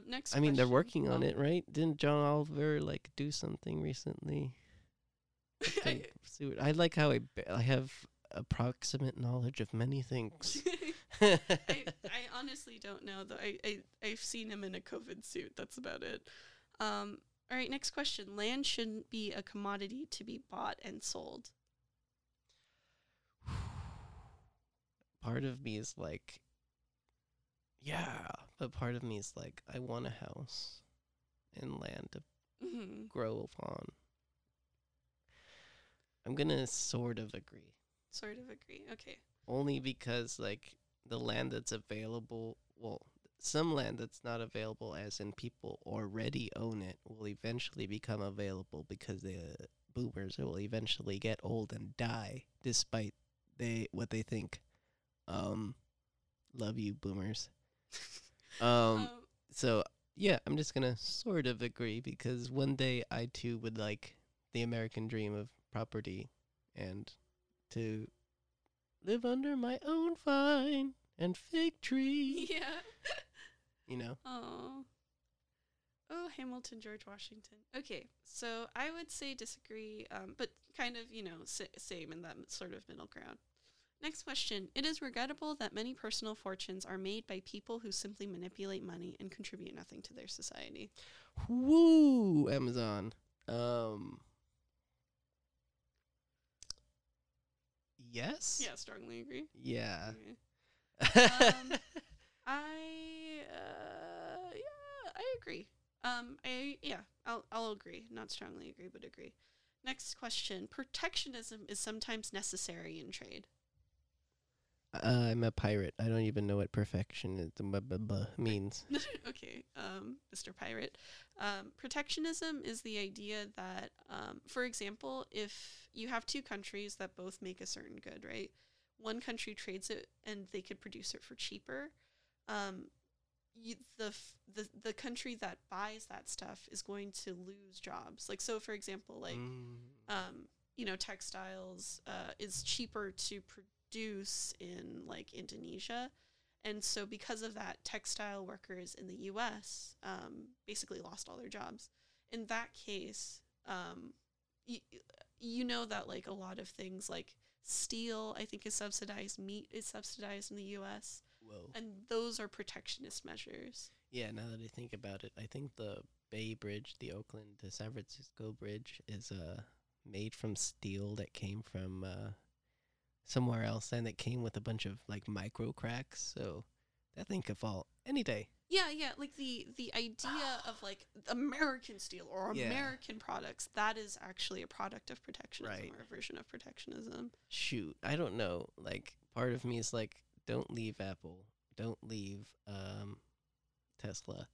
Next question. I mean, they're working on it, right? Didn't John Oliver, like, do something recently? I like how I have approximate knowledge of many things. I honestly don't know, though. I've seen him in a COVID suit. That's about it. All right, next question. Land shouldn't be a commodity to be bought and sold. Part of me is like... Yeah, but part of me is like, I want a house and land to grow upon. I'm going to sort of agree. Sort of agree, okay. Only because, like, the land that's available, well, some land that's not available, as in people already own it, will eventually become available because the boomers will eventually get old and die, despite what they think. Love you, boomers. So, yeah, I'm just going to sort of agree, because one day I, too, would like the American dream of property and to live under my own vine and fig tree. Yeah. You know? Oh. Oh, Hamilton, George Washington. Okay, so I would say disagree, but kind of, you know, same in that sort of middle ground. Next question. It is regrettable that many personal fortunes are made by people who simply manipulate money and contribute nothing to their society. Woo, Amazon. Yes? Yeah, strongly agree. Yeah. Okay. Yeah, I agree. I'll agree. Not strongly agree, but agree. Next question. Protectionism is sometimes necessary in trade. I'm a pirate. I don't even know what perfection means. Okay, Mr. Pirate. Protectionism is the idea that, for example, if you have two countries that both make a certain good, right? One country trades it and they could produce it for cheaper. The country that buys that stuff is going to lose jobs. Like, so for example, like, you know, textiles is cheaper to produce in like Indonesia, and so because of that, textile workers in the U.S. Basically lost all their jobs. In that case, you know that like a lot of things like steel, I think, is subsidized, meat is subsidized in the U.S. Whoa. And those are protectionist measures. Yeah, now that I think about it, I think the Bay Bridge, the Oakland to San Francisco Bridge, is made from steel that came from somewhere else, and it came with a bunch of like micro cracks, so that thing could fall any day. Yeah, like the idea of like American steel or American products, that is actually a product of protectionism, right? Or a version of protectionism. Shoot, I don't know. Like, part of me is like, don't leave Apple, don't leave Tesla,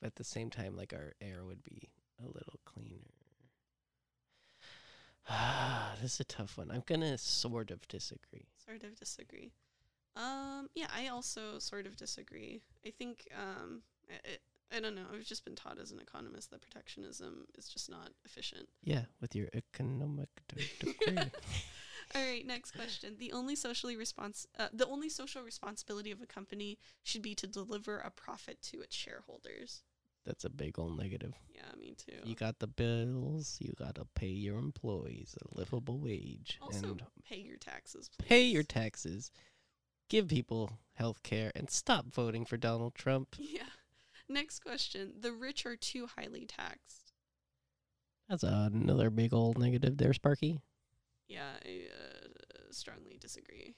but at the same time, like, our air would be a little cleaner. This is a tough one. I'm going to sort of disagree. Yeah, I also sort of disagree. I think, I don't know, I've just been taught as an economist that protectionism is just not efficient. Yeah, with your economic degree. All right, next question. The only social responsibility of a company should be to deliver a profit to its shareholders. That's a big old negative. Yeah, me too. You got the bills. You got to pay your employees a livable wage. Also, and pay your taxes, please. Give people health care and stop voting for Donald Trump. Yeah. Next question. The rich are too highly taxed. That's another big old negative there, Sparky. Yeah, I strongly disagree.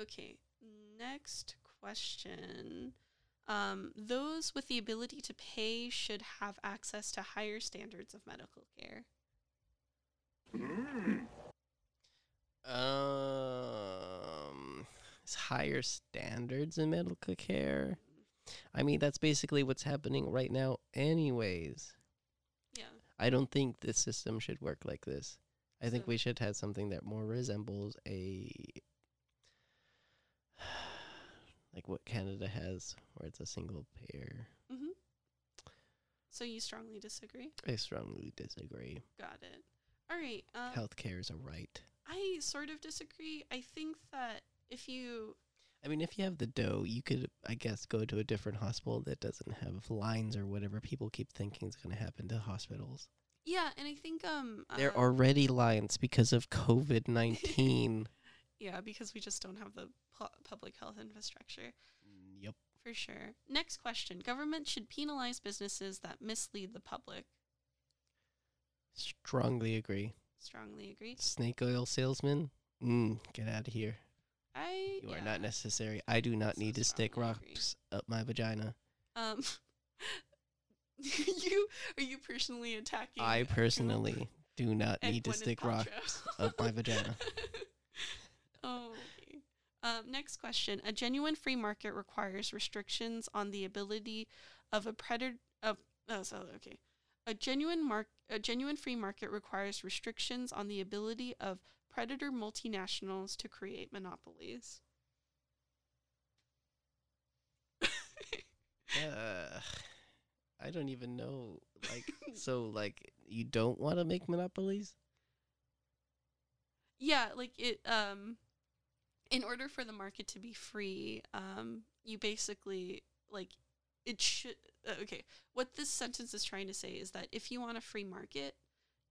Okay, next question. Those with the ability to pay should have access to higher standards of medical care. Higher standards in medical care? I mean, that's basically what's happening right now anyways. Yeah. I don't think this system should work like this. I think we should have something that more resembles a... like what Canada has, where it's a single payer. Mm-hmm. So you strongly disagree? I strongly disagree. Got it. All right. Healthcare is a right. I sort of disagree. I think that if you have the dough, you could, I guess, go to a different hospital that doesn't have lines or whatever people keep thinking is going to happen to hospitals. Yeah, and I think... there are already lines because of COVID-19. Yeah, because we just don't have the public health infrastructure. Yep. For sure. Next question. Government should penalize businesses that mislead the public. Strongly agree. Snake oil salesman? Get out of here. You are not necessary. I do not need to stick rocks up my vagina. You are you personally attacking? I personally do not need to stick rocks up my vagina. Oh, okay. Next question. A genuine free market requires restrictions on the ability of a predator of A genuine free market requires restrictions on the ability of predator multinationals to create monopolies. I don't even know. Like, so, like, you don't want to make monopolies? Yeah, like, it. In order for the market to be free, you basically, like, it should. Okay, what this sentence is trying to say is that if you want a free market,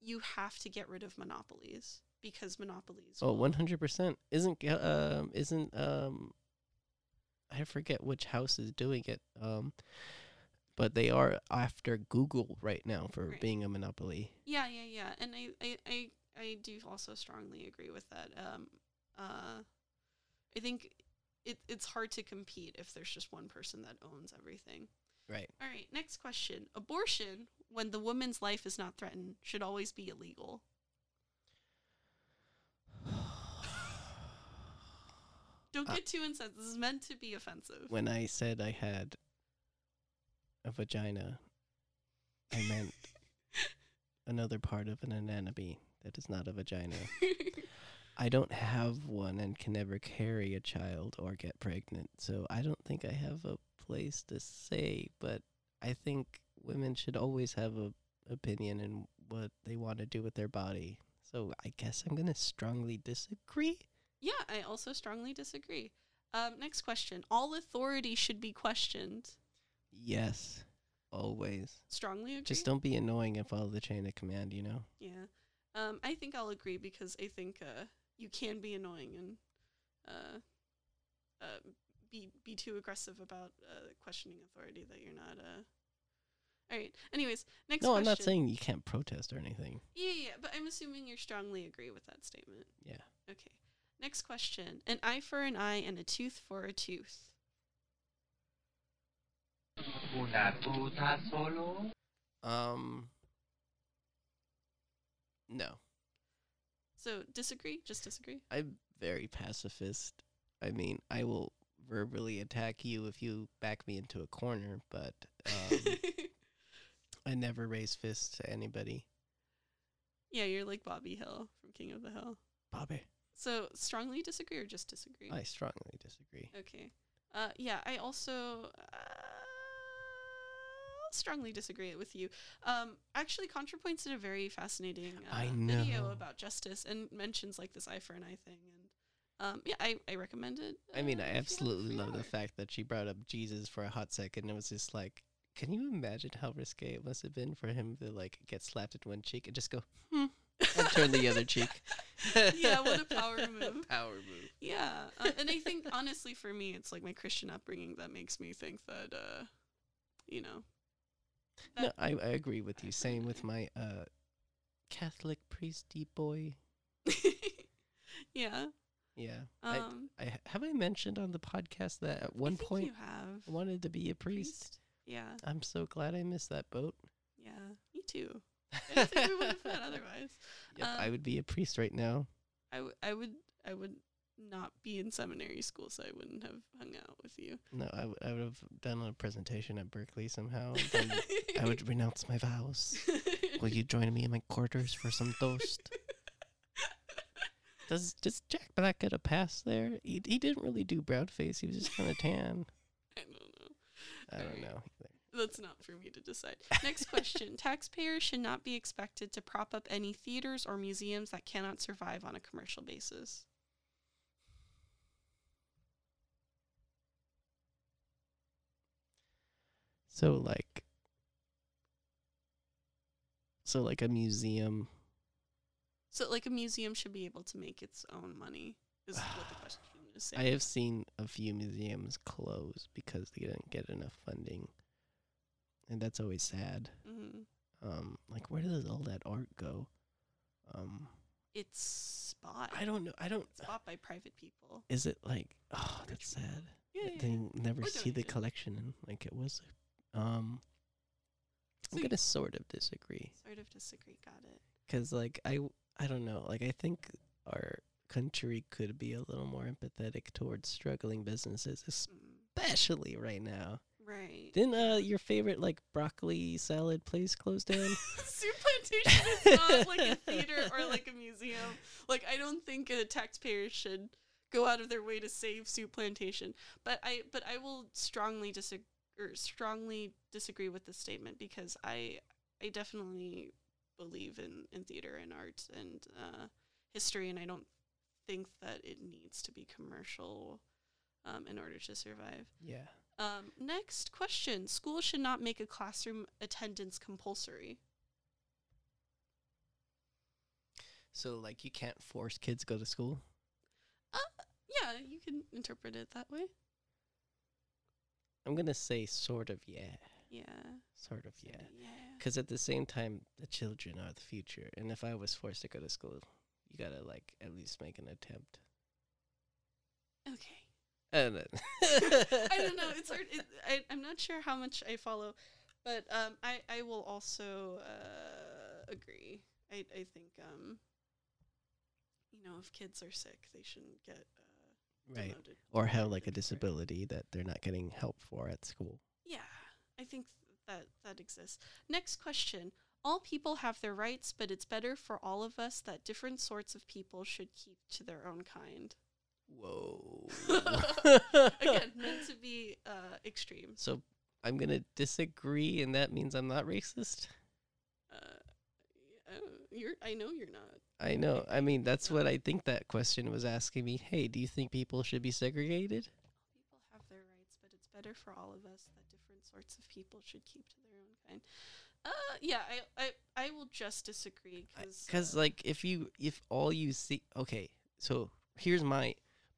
you have to get rid of monopolies, because monopolies. Oh, 100%. Isn't I forget which house is doing it, but they are after Google right now for being a monopoly. Yeah. And I do also strongly agree with that. I think it's hard to compete if there's just one person that owns everything. Right. All right, next question. Abortion, when the woman's life is not threatened, should always be illegal. Don't get too incensed. This is meant to be offensive. When I said I had a vagina, I meant another part of an anatomy that is not a vagina. I don't have one and can never carry a child or get pregnant, so I don't think I have a place to say, but I think women should always have an opinion in what they want to do with their body. So I guess I'm going to strongly disagree. Yeah, I also strongly disagree. Next question. All authority should be questioned. Yes, always. Strongly agree. Just don't be annoying and follow the chain of command, you know? Yeah. I think I'll agree, because I think you can be annoying and be too aggressive about questioning authority that you're not... All right. Anyways, next question. No, I'm not saying you can't protest or anything. Yeah, but I'm assuming you strongly agree with that statement. Yeah. Okay. Next question. An eye for an eye and a tooth for a tooth. Una puta solo? No. So, disagree? Just disagree? I'm very pacifist. I mean, I will verbally attack you if you back me into a corner, but I never raise fists to anybody. Yeah, you're like Bobby Hill from King of the Hill. Bobby. So, strongly disagree or just disagree? I strongly disagree. Okay. Yeah, I also strongly disagree with you. Actually, ContraPoints did a very fascinating video about justice and mentions like this eye for an eye thing. And yeah, I recommend it. I mean, I absolutely love the fact that she brought up Jesus for a hot second. It was just like, can you imagine how risque it must have been for him to like get slapped at one cheek and just go, and turn the other cheek. Yeah, what a power move. Power move. Yeah. And I think, honestly, for me, it's like my Christian upbringing that makes me think that, you know. That no, I agree with you. Same with my Catholic priesty boy. Yeah. Yeah. I have I mentioned on the podcast that at one point you have. I wanted to be a priest? Yeah. I'm so glad I missed that boat. Yeah, me too. I think we would have met otherwise. Yep, I would be a priest right now. I would not be in seminary school, so I wouldn't have hung out with you. No, I would have done a presentation at Berkeley somehow. Then I would renounce my vows. Will you join me in my quarters for some toast? Does Jack Black get a pass there? He didn't really do brown face. He was just kind of tan. I don't know either. That's not for me to decide. Next question. Taxpayers should not be expected to prop up any theaters or museums that cannot survive on a commercial basis. So like a museum. So like a museum should be able to make its own money is what the question is saying. I have seen a few museums close because they didn't get enough funding. And that's always sad. Mm-hmm. Like, where does all that art go? It's bought. I don't know. It's bought by private people. Is it like, oh, that's sad. Yeah, that they never see the collection and like it was. So I'm going to sort of disagree. Got it. Because, like, I don't know. Like, I think our country could be a little more empathetic towards struggling businesses, especially right now. Right. Didn't your favorite, like, broccoli salad place close down? Soup Plantation is not, like, a theater or, like, a museum. Like, I don't think a taxpayer should go out of their way to save Soup Plantation. But I will strongly disagree with this statement, because I definitely believe in theater and arts and history, and I don't think that it needs to be commercial in order to survive. Yeah. Next question. School should not make a classroom attendance compulsory. So, like, you can't force kids to go to school? Yeah, you can interpret it that way. I'm going to say sort of, yeah. Yeah. Sort of, yeah. Because at the same time, the children are the future. And if I was forced to go to school, you got to, like, at least make an attempt. Okay. I don't know. It's hard. I'm not sure how much I follow, but I will also agree. I think, you know, if kids are sick, they shouldn't get right, or have, like, a disability that they're not getting help for at school. Yeah, I think that exists. Next question. All people have their rights, but it's better for all of us that different sorts of people should keep to their own kind. Whoa. Again, meant to be extreme. So I'm going to disagree, and that means I'm not racist? I know you're not. I know. I mean, that's what I think that question was asking me. Hey, do you think people should be segregated? People have their rights, but it's better for all of us that different sorts of people should keep to their own kind. Yeah, I will just disagree. Because, like, if all you see... Okay, so... Here's my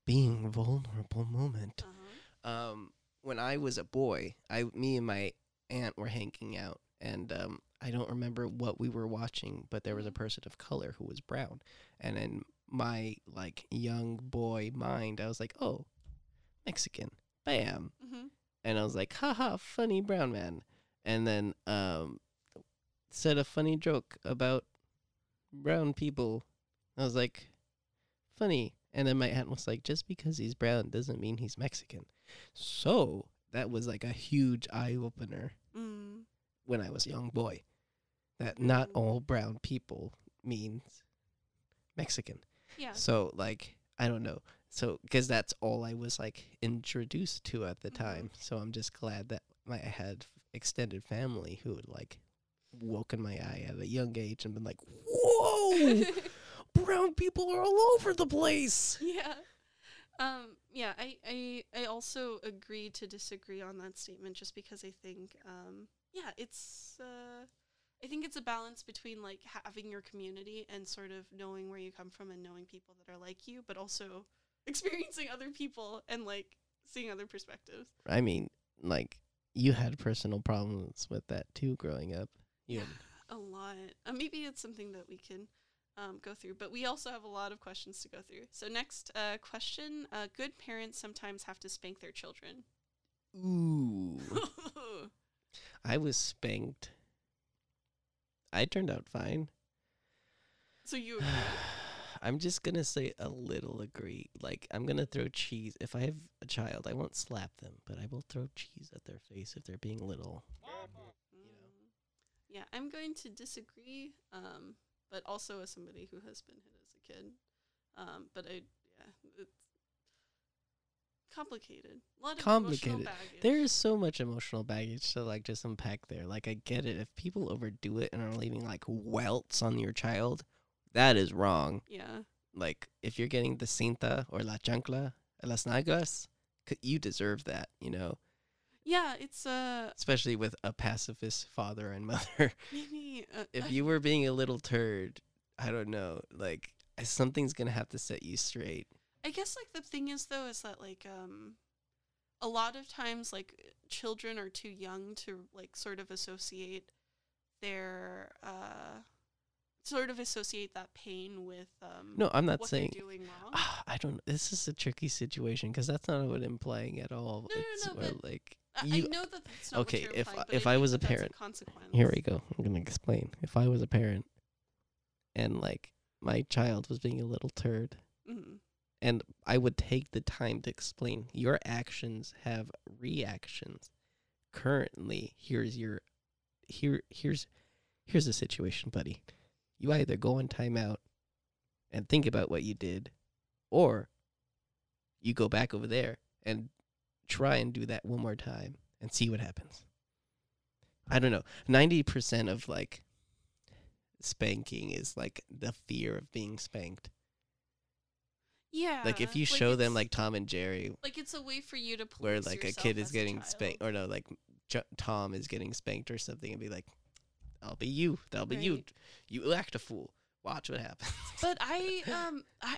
being vulnerable moment. Uh-huh. When I was a boy, me and my aunt were hanging out, and I don't remember what we were watching, but there was a person of color who was brown. And in my, like, young boy mind, I was like, oh, Mexican, bam. Mm-hmm. And I was like, haha, funny brown man. And then said a funny joke about brown people. I was like, funny. And then my aunt was like, just because he's brown doesn't mean he's Mexican. So that was, like, a huge eye-opener when I was a young boy, that not all brown people means Mexican. Yeah. So, like, I don't know. So, because that's all I was, like, introduced to at the time. So I'm just glad that I had extended family who had, like, woken my eye at a young age and been like, whoa! Brown people are all over the place. Yeah. Yeah, I also agree to disagree on that statement, just because I think, it's, I think it's a balance between, like, having your community and sort of knowing where you come from and knowing people that are like you, but also experiencing other people and, like, seeing other perspectives. I mean, like, you had personal problems with that too growing up. Yeah, a lot. Maybe it's something that we can... go through, but we also have a lot of questions to go through. So next question, good parents sometimes have to spank their children. Ooh. I was spanked. I turned out fine. So you agree? I'm just going to say a little agree. Like, I'm going to throw cheese. If I have a child, I won't slap them, but I will throw cheese at their face if they're being little. You know? Yeah, I'm going to disagree. But also as somebody who has been hit as a kid. It's complicated. A lot of emotional baggage. There is so much emotional baggage to, like, just unpack there. Like, I get it. If people overdo it and are leaving, like, welts on your child, that is wrong. Yeah. Like, if you're getting the cinta or la chancla, las nalgas, you deserve that, you know? Yeah, it's especially with a pacifist father and mother. Maybe if you were being a little turd, I don't know, like, something's gonna have to set you straight. I guess, like, the thing is, though, is that, like, a lot of times, like, children are too young to, like, sort of associate their that pain with no, I'm not saying they're doing wrong. I don't. This is a tricky situation because that's not what I'm playing at all. I know that that's not okay, what you're implying, but if I was a parent, consequence. Here we go. I'm going to explain. If I was a parent and like my child was being a little turd. Mm-hmm. And I would take the time to explain, your actions have reactions. Currently, here's the situation, buddy. You either go on timeout and think about what you did, or you go back over there and try and do that one more time and see what happens. I don't know. 90% of like spanking is like the fear of being spanked. Yeah. Like if you show them like Tom and Jerry. Like it's a way for you to police where like a kid is getting spanked or no, like Tom is getting spanked or something and be like, I'll be you. That'll be you. You act a fool. Watch what happens. But I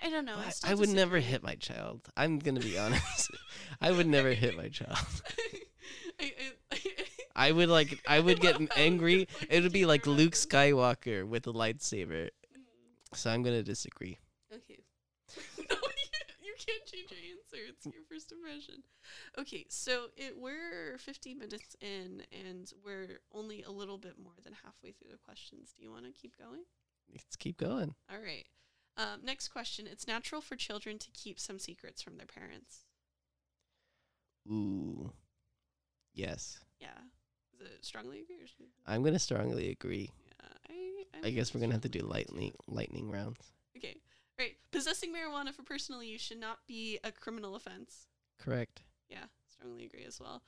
don't know. I would never hit my child. I'm going to be honest. I would never hit my child. I would get angry. It would be like Luke Skywalker with a lightsaber. So I'm going to disagree. Okay. No, you can't change your answer. It's your first impression. Okay, so we're 50 minutes in, and we're only a little bit more than halfway through the questions. Do you want to keep going? Let's keep going. All right. Next question. It's natural for children to keep some secrets from their parents. Ooh. Yes. Yeah. Is it strongly agree? I'm going to strongly agree. Yeah, I guess we're going to have to do lightning rounds. Okay. All right. Possessing marijuana for personal use should not be a criminal offense. Correct. Yeah. Strongly agree as well.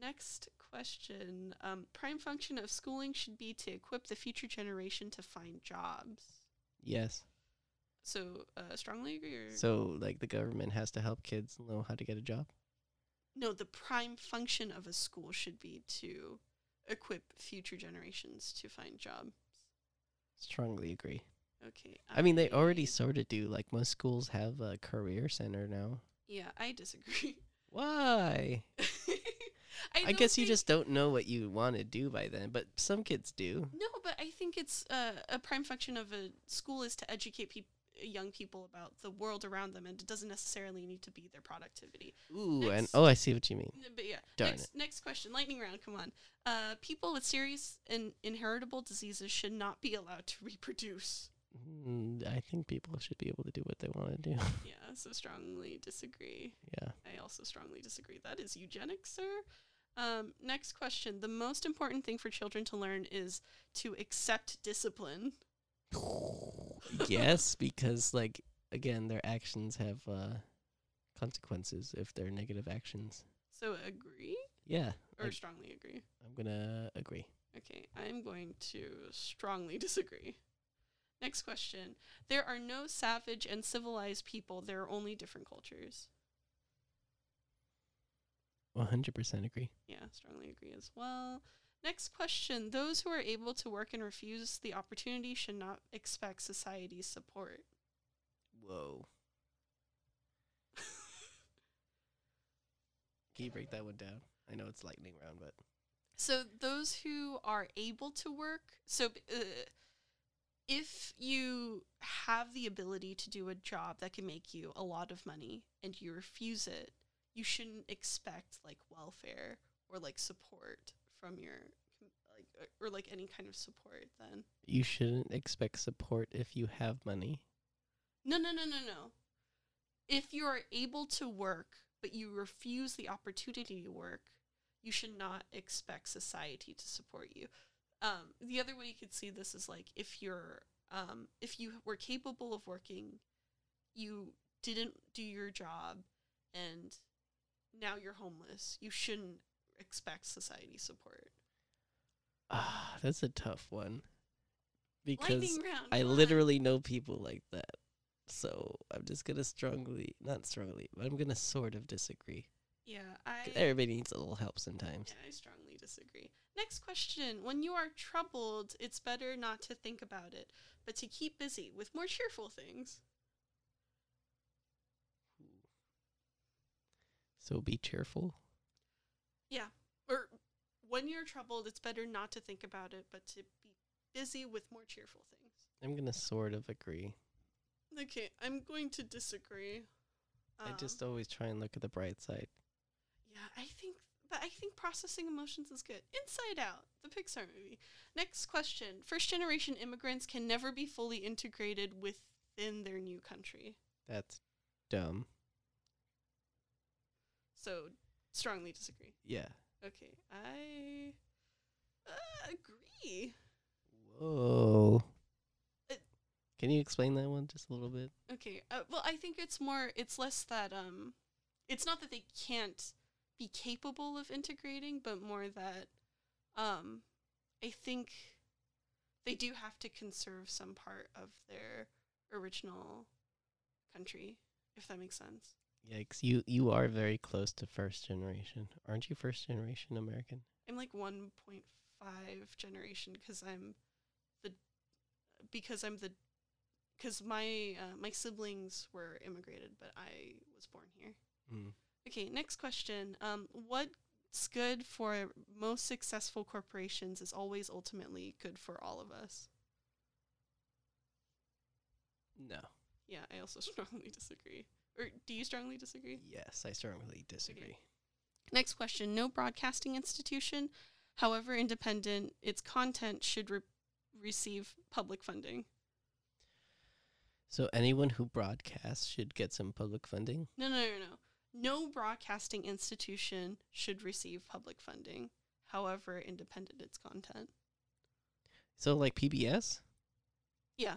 Next question. Prime function of schooling should be to equip the future generation to find jobs. Yes. So, strongly agree? Or? So, like, the government has to help kids know how to get a job? No, the prime function of a school should be to equip future generations to find jobs. Strongly agree. Okay. I mean, they already sort of do. Like, most schools have a career center now. Yeah, I disagree. Why? I guess you just don't know what you want to do by then, but some kids do. No, but I think it's a prime function of a school is to educate young people about the world around them, and it doesn't necessarily need to be their productivity. Ooh, I see what you mean. But yeah, next question, lightning round, come on. People with serious and inheritable diseases should not be allowed to reproduce. I think people should be able to do what they want to do. Yeah, so strongly disagree. Yeah. I also strongly disagree. That is eugenics, sir. Next question. The most important thing for children to learn is to accept discipline. Yes, because, like, again, their actions have consequences if they're negative actions. So agree? Yeah. Or strongly agree? I'm going to agree. Okay, I'm going to strongly disagree. Next question. There are no savage and civilized people. There are only different cultures. 100% agree. Yeah, strongly agree as well. Next question. Those who are able to work and refuse the opportunity should not expect society's support. Whoa. Can you break that one down? I know it's lightning round, but... So those who are able to work... So... if you have the ability to do a job that can make you a lot of money and you refuse it, you shouldn't expect like welfare or like support from your like or like any kind of support then. You shouldn't expect support if you have money. No. If you are able to work but you refuse the opportunity to work, you should not expect society to support you. The other way you could see this is like if you were capable of working, you didn't do your job, and now you're homeless. You shouldn't expect society support. Ah, that's a tough one, because I literally know people like that. So I'm just gonna I'm gonna sort of disagree. Yeah, everybody needs a little help sometimes. Yeah, I strongly disagree. Next question. When you are troubled, it's better not to think about it, but to keep busy with more cheerful things. So be cheerful? Yeah. Or when you're troubled, it's better not to think about it, but to be busy with more cheerful things. I'm going to sort of agree. Okay, I'm going to disagree. I just always try and look at the bright side. Yeah, I think... I think processing emotions is good. Inside Out, the Pixar movie. Next question. First-generation immigrants can never be fully integrated within their new country. That's dumb. So, strongly disagree. Yeah. Okay, I agree. Whoa. Can you explain that one just a little bit? Okay. Well, I think it's less that, it's not that they can't be capable of integrating, but more that I think they do have to conserve some part of their original country, if that makes sense. Yeah, because you are very close to first generation. Aren't you first generation American? I'm like 1.5 generation because my siblings were immigrated, but I was born here. Mm. Okay, next question. What's good for most successful corporations is always ultimately good for all of us. No. Yeah, I also strongly disagree. Or do you strongly disagree? Yes, I strongly disagree. Okay. Next question. No broadcasting institution, however independent its content, should receive public funding. So anyone who broadcasts should get some public funding? No. No broadcasting institution should receive public funding, however independent its content. So like PBS? Yeah.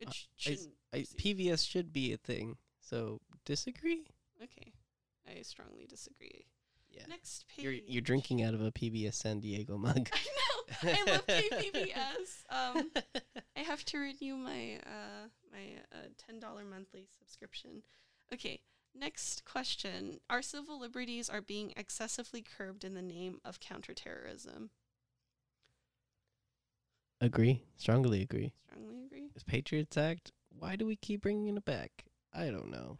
It shouldn't. PBS should be a thing. So disagree? Okay. I strongly disagree. Yeah. Next page. You're drinking out of a PBS San Diego mug. I know. I love KPBS. I have to renew my my $10 monthly subscription. Okay. Next question. Our civil liberties are being excessively curbed in the name of counterterrorism. Agree. Strongly agree. Strongly agree. This Patriots Act, why do we keep bringing it back? I don't know.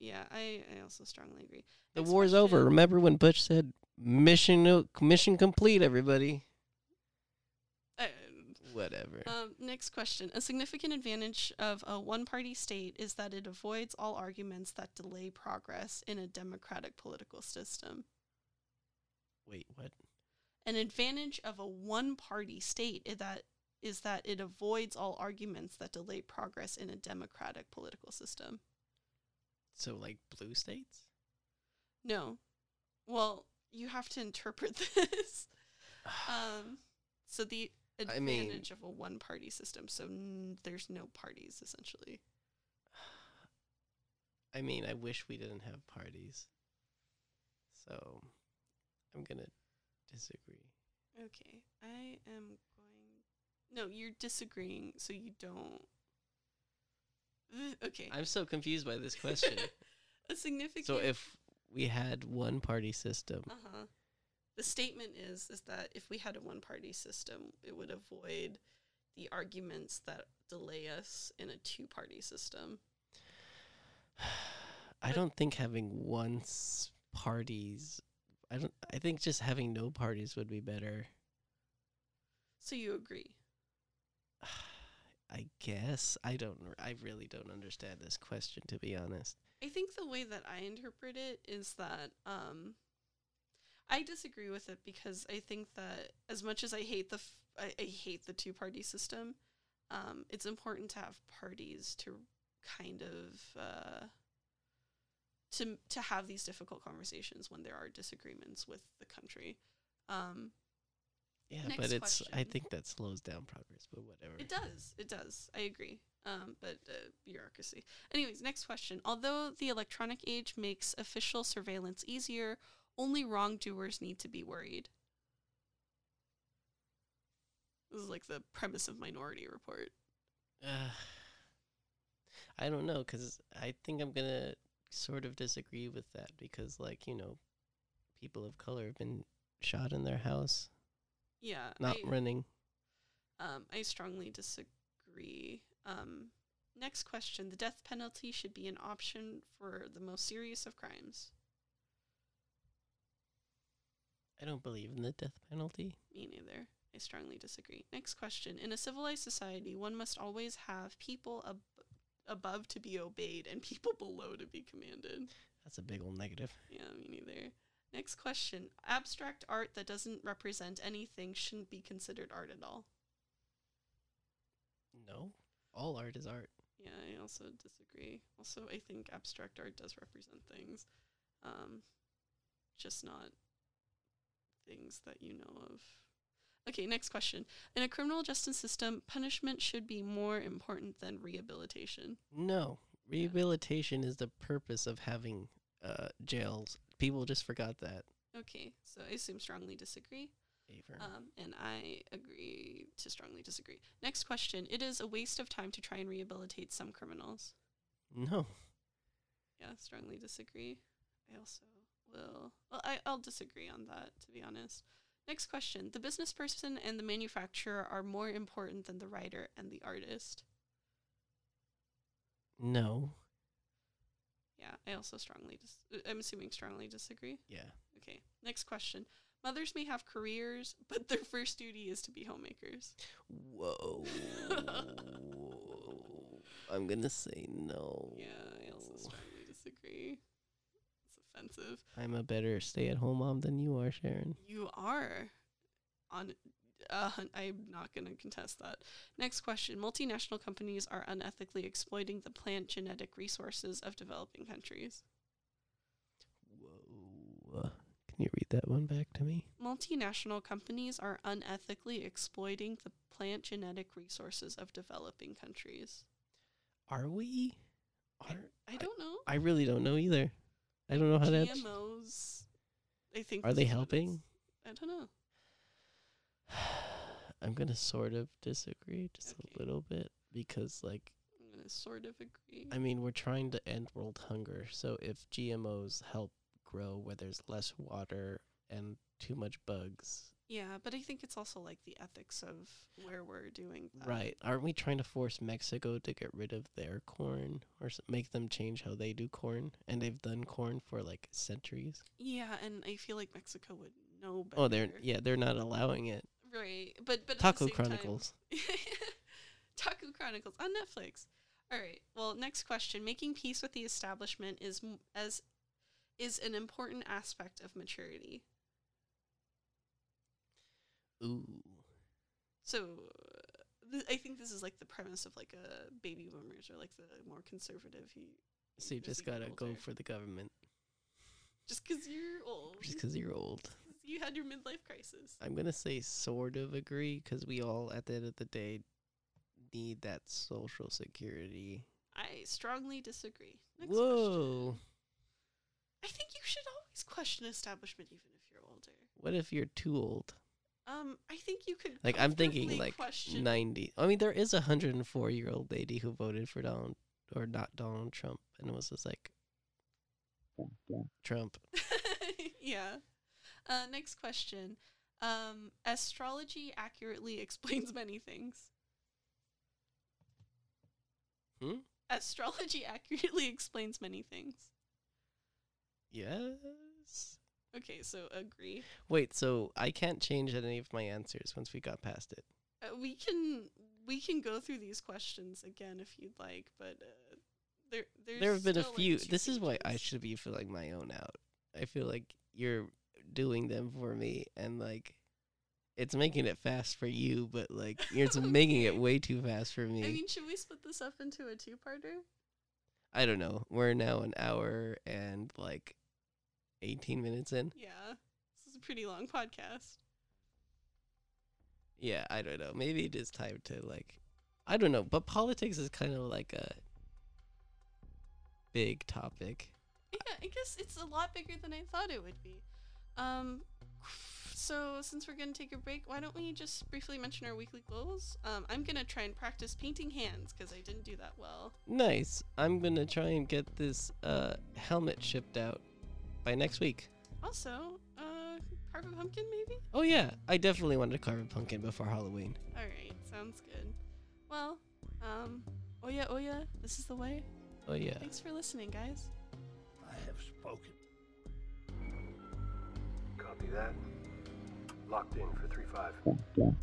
Yeah, I also strongly agree. The Next war's question. Over. Remember when Bush said, mission complete, everybody? Whatever. Next question. A significant advantage of a one-party state is that it avoids all arguments that delay progress in a democratic political system. Wait, what? An advantage of a one-party state is that it avoids all arguments that delay progress in a democratic political system. So, like, blue states? No. Well, you have to interpret this. So the advantage of a one-party system. So there's no parties, essentially. I mean, I wish we didn't have parties. So I'm going to disagree. Okay. I am going... No, you're disagreeing, so you don't... Okay. I'm so confused by this question. A significant... So if we had one-party system... Uh-huh. The statement is that if we had a one-party system, it would avoid the arguments that delay us in a two-party system. I don't think having one parties... I think just having no parties would be better. So you agree? I guess. I really don't understand this question, to be honest. I think the way that I interpret it is that... I disagree with it because I think that as much as I hate I hate the two-party system, it's important to have parties to kind of to have these difficult conversations when there are disagreements with the country. Yeah, but it's question. I think that slows down progress, but whatever. It does. I agree. But bureaucracy. Anyways, next question. Although the electronic age makes official surveillance easier, only wrongdoers need to be worried. This is like the premise of Minority Report. I don't know, because I think I'm going to sort of disagree with that because, like, you know, people of color have been shot in their house. Yeah. Not running. I strongly disagree. Next question. The death penalty should be an option for the most serious of crimes. I don't believe in the death penalty. Me neither. I strongly disagree. Next question. In a civilized society, one must always have people above to be obeyed and people below to be commanded. That's a big old negative. Yeah, me neither. Next question. Abstract art that doesn't represent anything shouldn't be considered art at all. No. All art is art. Yeah, I also disagree. Also, I think abstract art does represent things. Just not things that you know of. Okay, next question. In a criminal justice system, punishment should be more important than rehabilitation. No. Rehabilitation is the purpose of having jails. People just forgot that. Okay, so I assume strongly disagree. And I agree to strongly disagree. Next question. It is a waste of time to try and rehabilitate some criminals. No. Yeah, strongly disagree. I also will. Well, I'll disagree on that, to be honest. Next question. The business person and the manufacturer are more important than the writer and the artist. No. Yeah, I also strongly I'm assuming strongly disagree. Yeah. Okay. Next question. Mothers may have careers, but their first duty is to be homemakers. Whoa. I'm going to say no. Yeah, I also strongly disagree. It's offensive. I'm a better stay-at-home mom than you are, Sharon. You are. I'm not going to contest that. Next question. Multinational companies are unethically exploiting the plant genetic resources of developing countries. Whoa. Can you read that one back to me? Multinational companies are unethically exploiting the plant genetic resources of developing countries. Are we? I don't know. I really don't know either. I don't know how GMOs, that's... GMOs, I think... Are they helping? I don't know. I'm going to sort of disagree just a little bit because, like... I'm going to sort of agree. I mean, we're trying to end world hunger, so if GMOs help grow where there's less water and too much bugs. Yeah, but I think it's also like the ethics of where we're doing that. Right. Aren't we trying to force Mexico to get rid of their corn or make them change how they do corn? And they've done corn for like centuries. Yeah, and I feel like Mexico would know better. Oh, they're not allowing it. Right. But Taco Chronicles. Taco Chronicles on Netflix. All right. Well, next question. Making peace with the establishment is an important aspect of maturity. Ooh. So I think this is like the premise of like a baby boomers or like the more conservative. So you just gotta go for the government. Just because you're old. You had your midlife crisis. I'm gonna say sort of agree because we all at the end of the day need that social security. I strongly disagree. Next Whoa. Question. I think you should always question establishment, even if you're older. What if you're too old? I think you could. Like I'm thinking, like 90. I mean, there is a 104-year-old lady who voted for Donald Trump, and it was just like Trump. Yeah. Next question. Astrology accurately explains many things. Astrology accurately explains many things. Yes. Okay, so agree. Wait, so I can't change any of my answers once we got past it. We can go through these questions again if you'd like, but there have been a few. Like this is why I should be filling my own out. I feel like you're doing them for me, and like it's making it fast for you, but like you're making it way too fast for me. I mean, should we split this up into a two-parter? I don't know. We're now an hour and 18 minutes in. Yeah. This is a pretty long podcast. Yeah, I don't know. Maybe it is time to I don't know, but politics is kind of like a big topic. Yeah, I guess it's a lot bigger than I thought it would be. So since we're going to take a break, why don't we just briefly mention our weekly goals? I'm going to try and practice painting hands because I didn't do that well. Nice. I'm going to try and get this helmet shipped out by next week. Also, carve a pumpkin maybe? Oh yeah, I definitely wanted to carve a pumpkin before Halloween. All right, sounds good. Well, oh yeah, this is the way. Oh yeah. Thanks for listening, guys. I have spoken. Copy that. Locked in for 3-5.